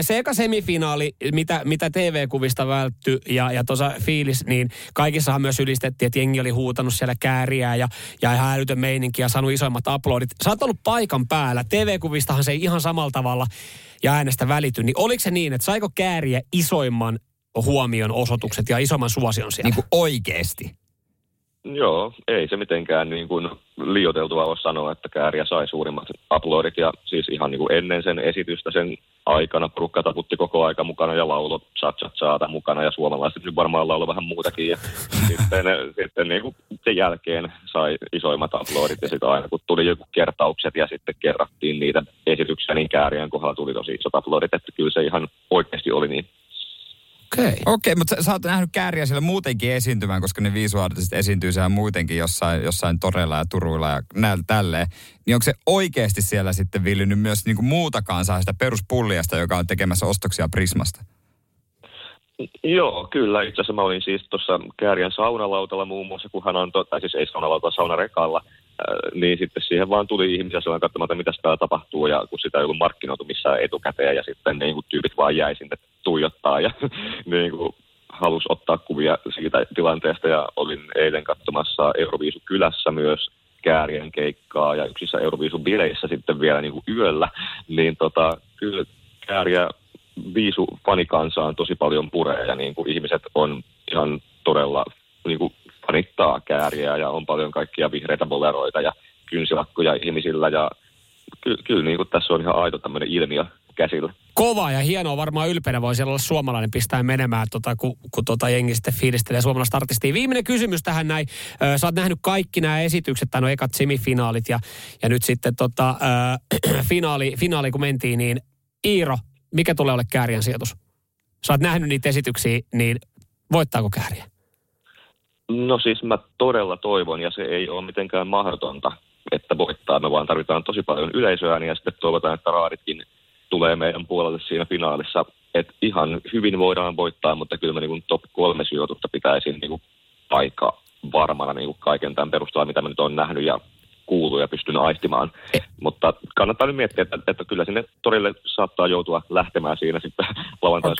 se eka semifinaali, mitä TV-kuvista välttyi ja tuossa fiilis, niin kaikissahan myös ylistettiin, että jengi oli huutanut siellä Kääriää ja ihan älytön meininki ja saanut isoimmat aplodit. Sä oot ollut paikan päällä. TV-kuvistahan se ei ihan samalla tavalla ja äänestä välity. Niin oliko se niin, että saiko Kääriä isoimman huomion osoitukset ja isoimman suosion siellä? Niin kuin oikeesti. Joo, ei se mitenkään niin kuin liioiteltua ole sanoa, että Kääriä sai suurimmat uploadit ja siis ihan niin kuin ennen sen esitystä sen aikana porukka taputti koko aika mukana ja laulo satsaata mukana ja suomalaiset nyt varmaan lauloi vähän muutakin ja sitten niin kuin sen jälkeen sai isoimmat uploadit ja sitten aina kun tuli joku kertaukset ja sitten kerrattiin niitä esityksiä, niin Kääriän kohdalla tuli tosi isot uploadit, että kyllä se ihan oikeasti oli niin. Okei, mutta sä oot nähnyt Kääriä siellä muutenkin esiintymään, koska ne viisuartistit esiintyy siellä muutenkin jossain torilla ja turuilla ja näillä tälleen. Niin onko se oikeasti siellä sitten villynyt myös niin kuin muuta kansaa sitä peruspulliasta, joka on tekemässä ostoksia Prismasta? Joo, kyllä. Itse asiassa mä olin siis tuossa Kääriän saunalautalla muun muassa, kun hän antoi, tai siis ei saunalautalla, saunarekalla. Niin sitten siihen vaan tuli ihmisiä sellainen katsomaan, että mitä täällä tapahtuu, ja kun sitä ei ollut markkinoitu missään etukäteen, ja sitten niin kuin tyypit vaan jäi sinne tuijottaa, ja niin kuin halusi ottaa kuvia siitä tilanteesta, ja olin eilen katsomassa Euroviisukylässä myös Käärien keikkaa, ja yksissä Euroviisubileissä sitten vielä niin kuin yöllä, niin kyllä Kääriä viisufanikansaa tosi paljon puree, ja niin kuin ihmiset on ihan todella... niin kuin fanittaa Kääriä ja on paljon kaikkia vihreitä boleroita ja kynsilakkoja ihmisillä ja kyllä niin kuin tässä on ihan aito tämmöinen ilmiö käsillä. Kova ja hienoa, varmaan ylpeänä voi siellä olla suomalainen pistää menemään, kun jengi sitten fiilistelee suomalaista artistia. Viimeinen kysymys tähän näin. Sä oot nähnyt kaikki nämä esitykset, tai no ekat semifinaalit ja nyt sitten finaali kun mentiin, niin Iiro, mikä tulee olla Kääriän sijoitus? Sä oot nähnyt niitä esityksiä, niin Voittaako Kääriä? No siis mä todella toivon, ja se ei ole mitenkään mahdotonta, että voittaa. Me vaan tarvitaan tosi paljon yleisöääniä, ja sitten toivotaan, että raaditkin tulee meidän puolelle siinä finaalissa. Että ihan hyvin voidaan voittaa, mutta kyllä mä niin top 3 sijoitusta pitäisin niin aika varmana niin kaiken tämän perusteella, mitä mä nyt olen nähnyt ja kuullut ja pystyn aistimaan. Mutta kannattaa nyt miettiä, että kyllä sinne torille saattaa joutua lähtemään siinä sitten lauantaina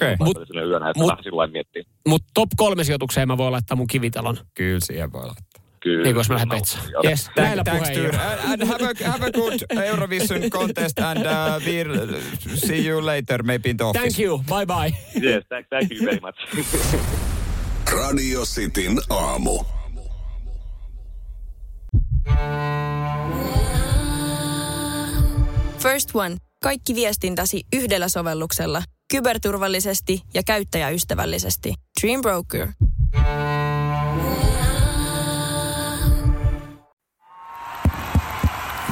sinne yönä, että vähän sillä lailla miettii. Mutta top 3 sijoitukseen mä voin laittaa mun kivitalon. Kyllä siihen voi laittaa. Kyllä. Niin kuin mä lähden petsään. Yes, näillä puheenjohtajilla. And have a good Eurovision contest and we'll see you later, maybe in the office. Thank you, bye bye. Yes, thank you very much. Radio Cityn aamu. First One. Kaikki viestintäsi yhdellä sovelluksella. Kyberturvallisesti ja käyttäjäystävällisesti. Dream Broker.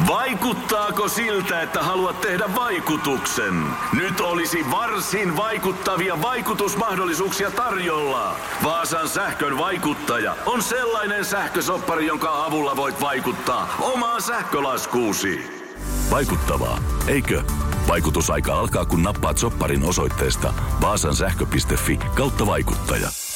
Vaikuttaako siltä, että haluat tehdä vaikutuksen? Nyt olisi varsin vaikuttavia vaikutusmahdollisuuksia tarjolla. Vaasan Sähkön Vaikuttaja on sellainen sähkösoppari, jonka avulla voit vaikuttaa omaan sähkölaskuusi. Vaikuttavaa, eikö? Vaikutusaika alkaa, kun nappaat sopparin osoitteesta vaasansähkö.fi/vaikuttaja.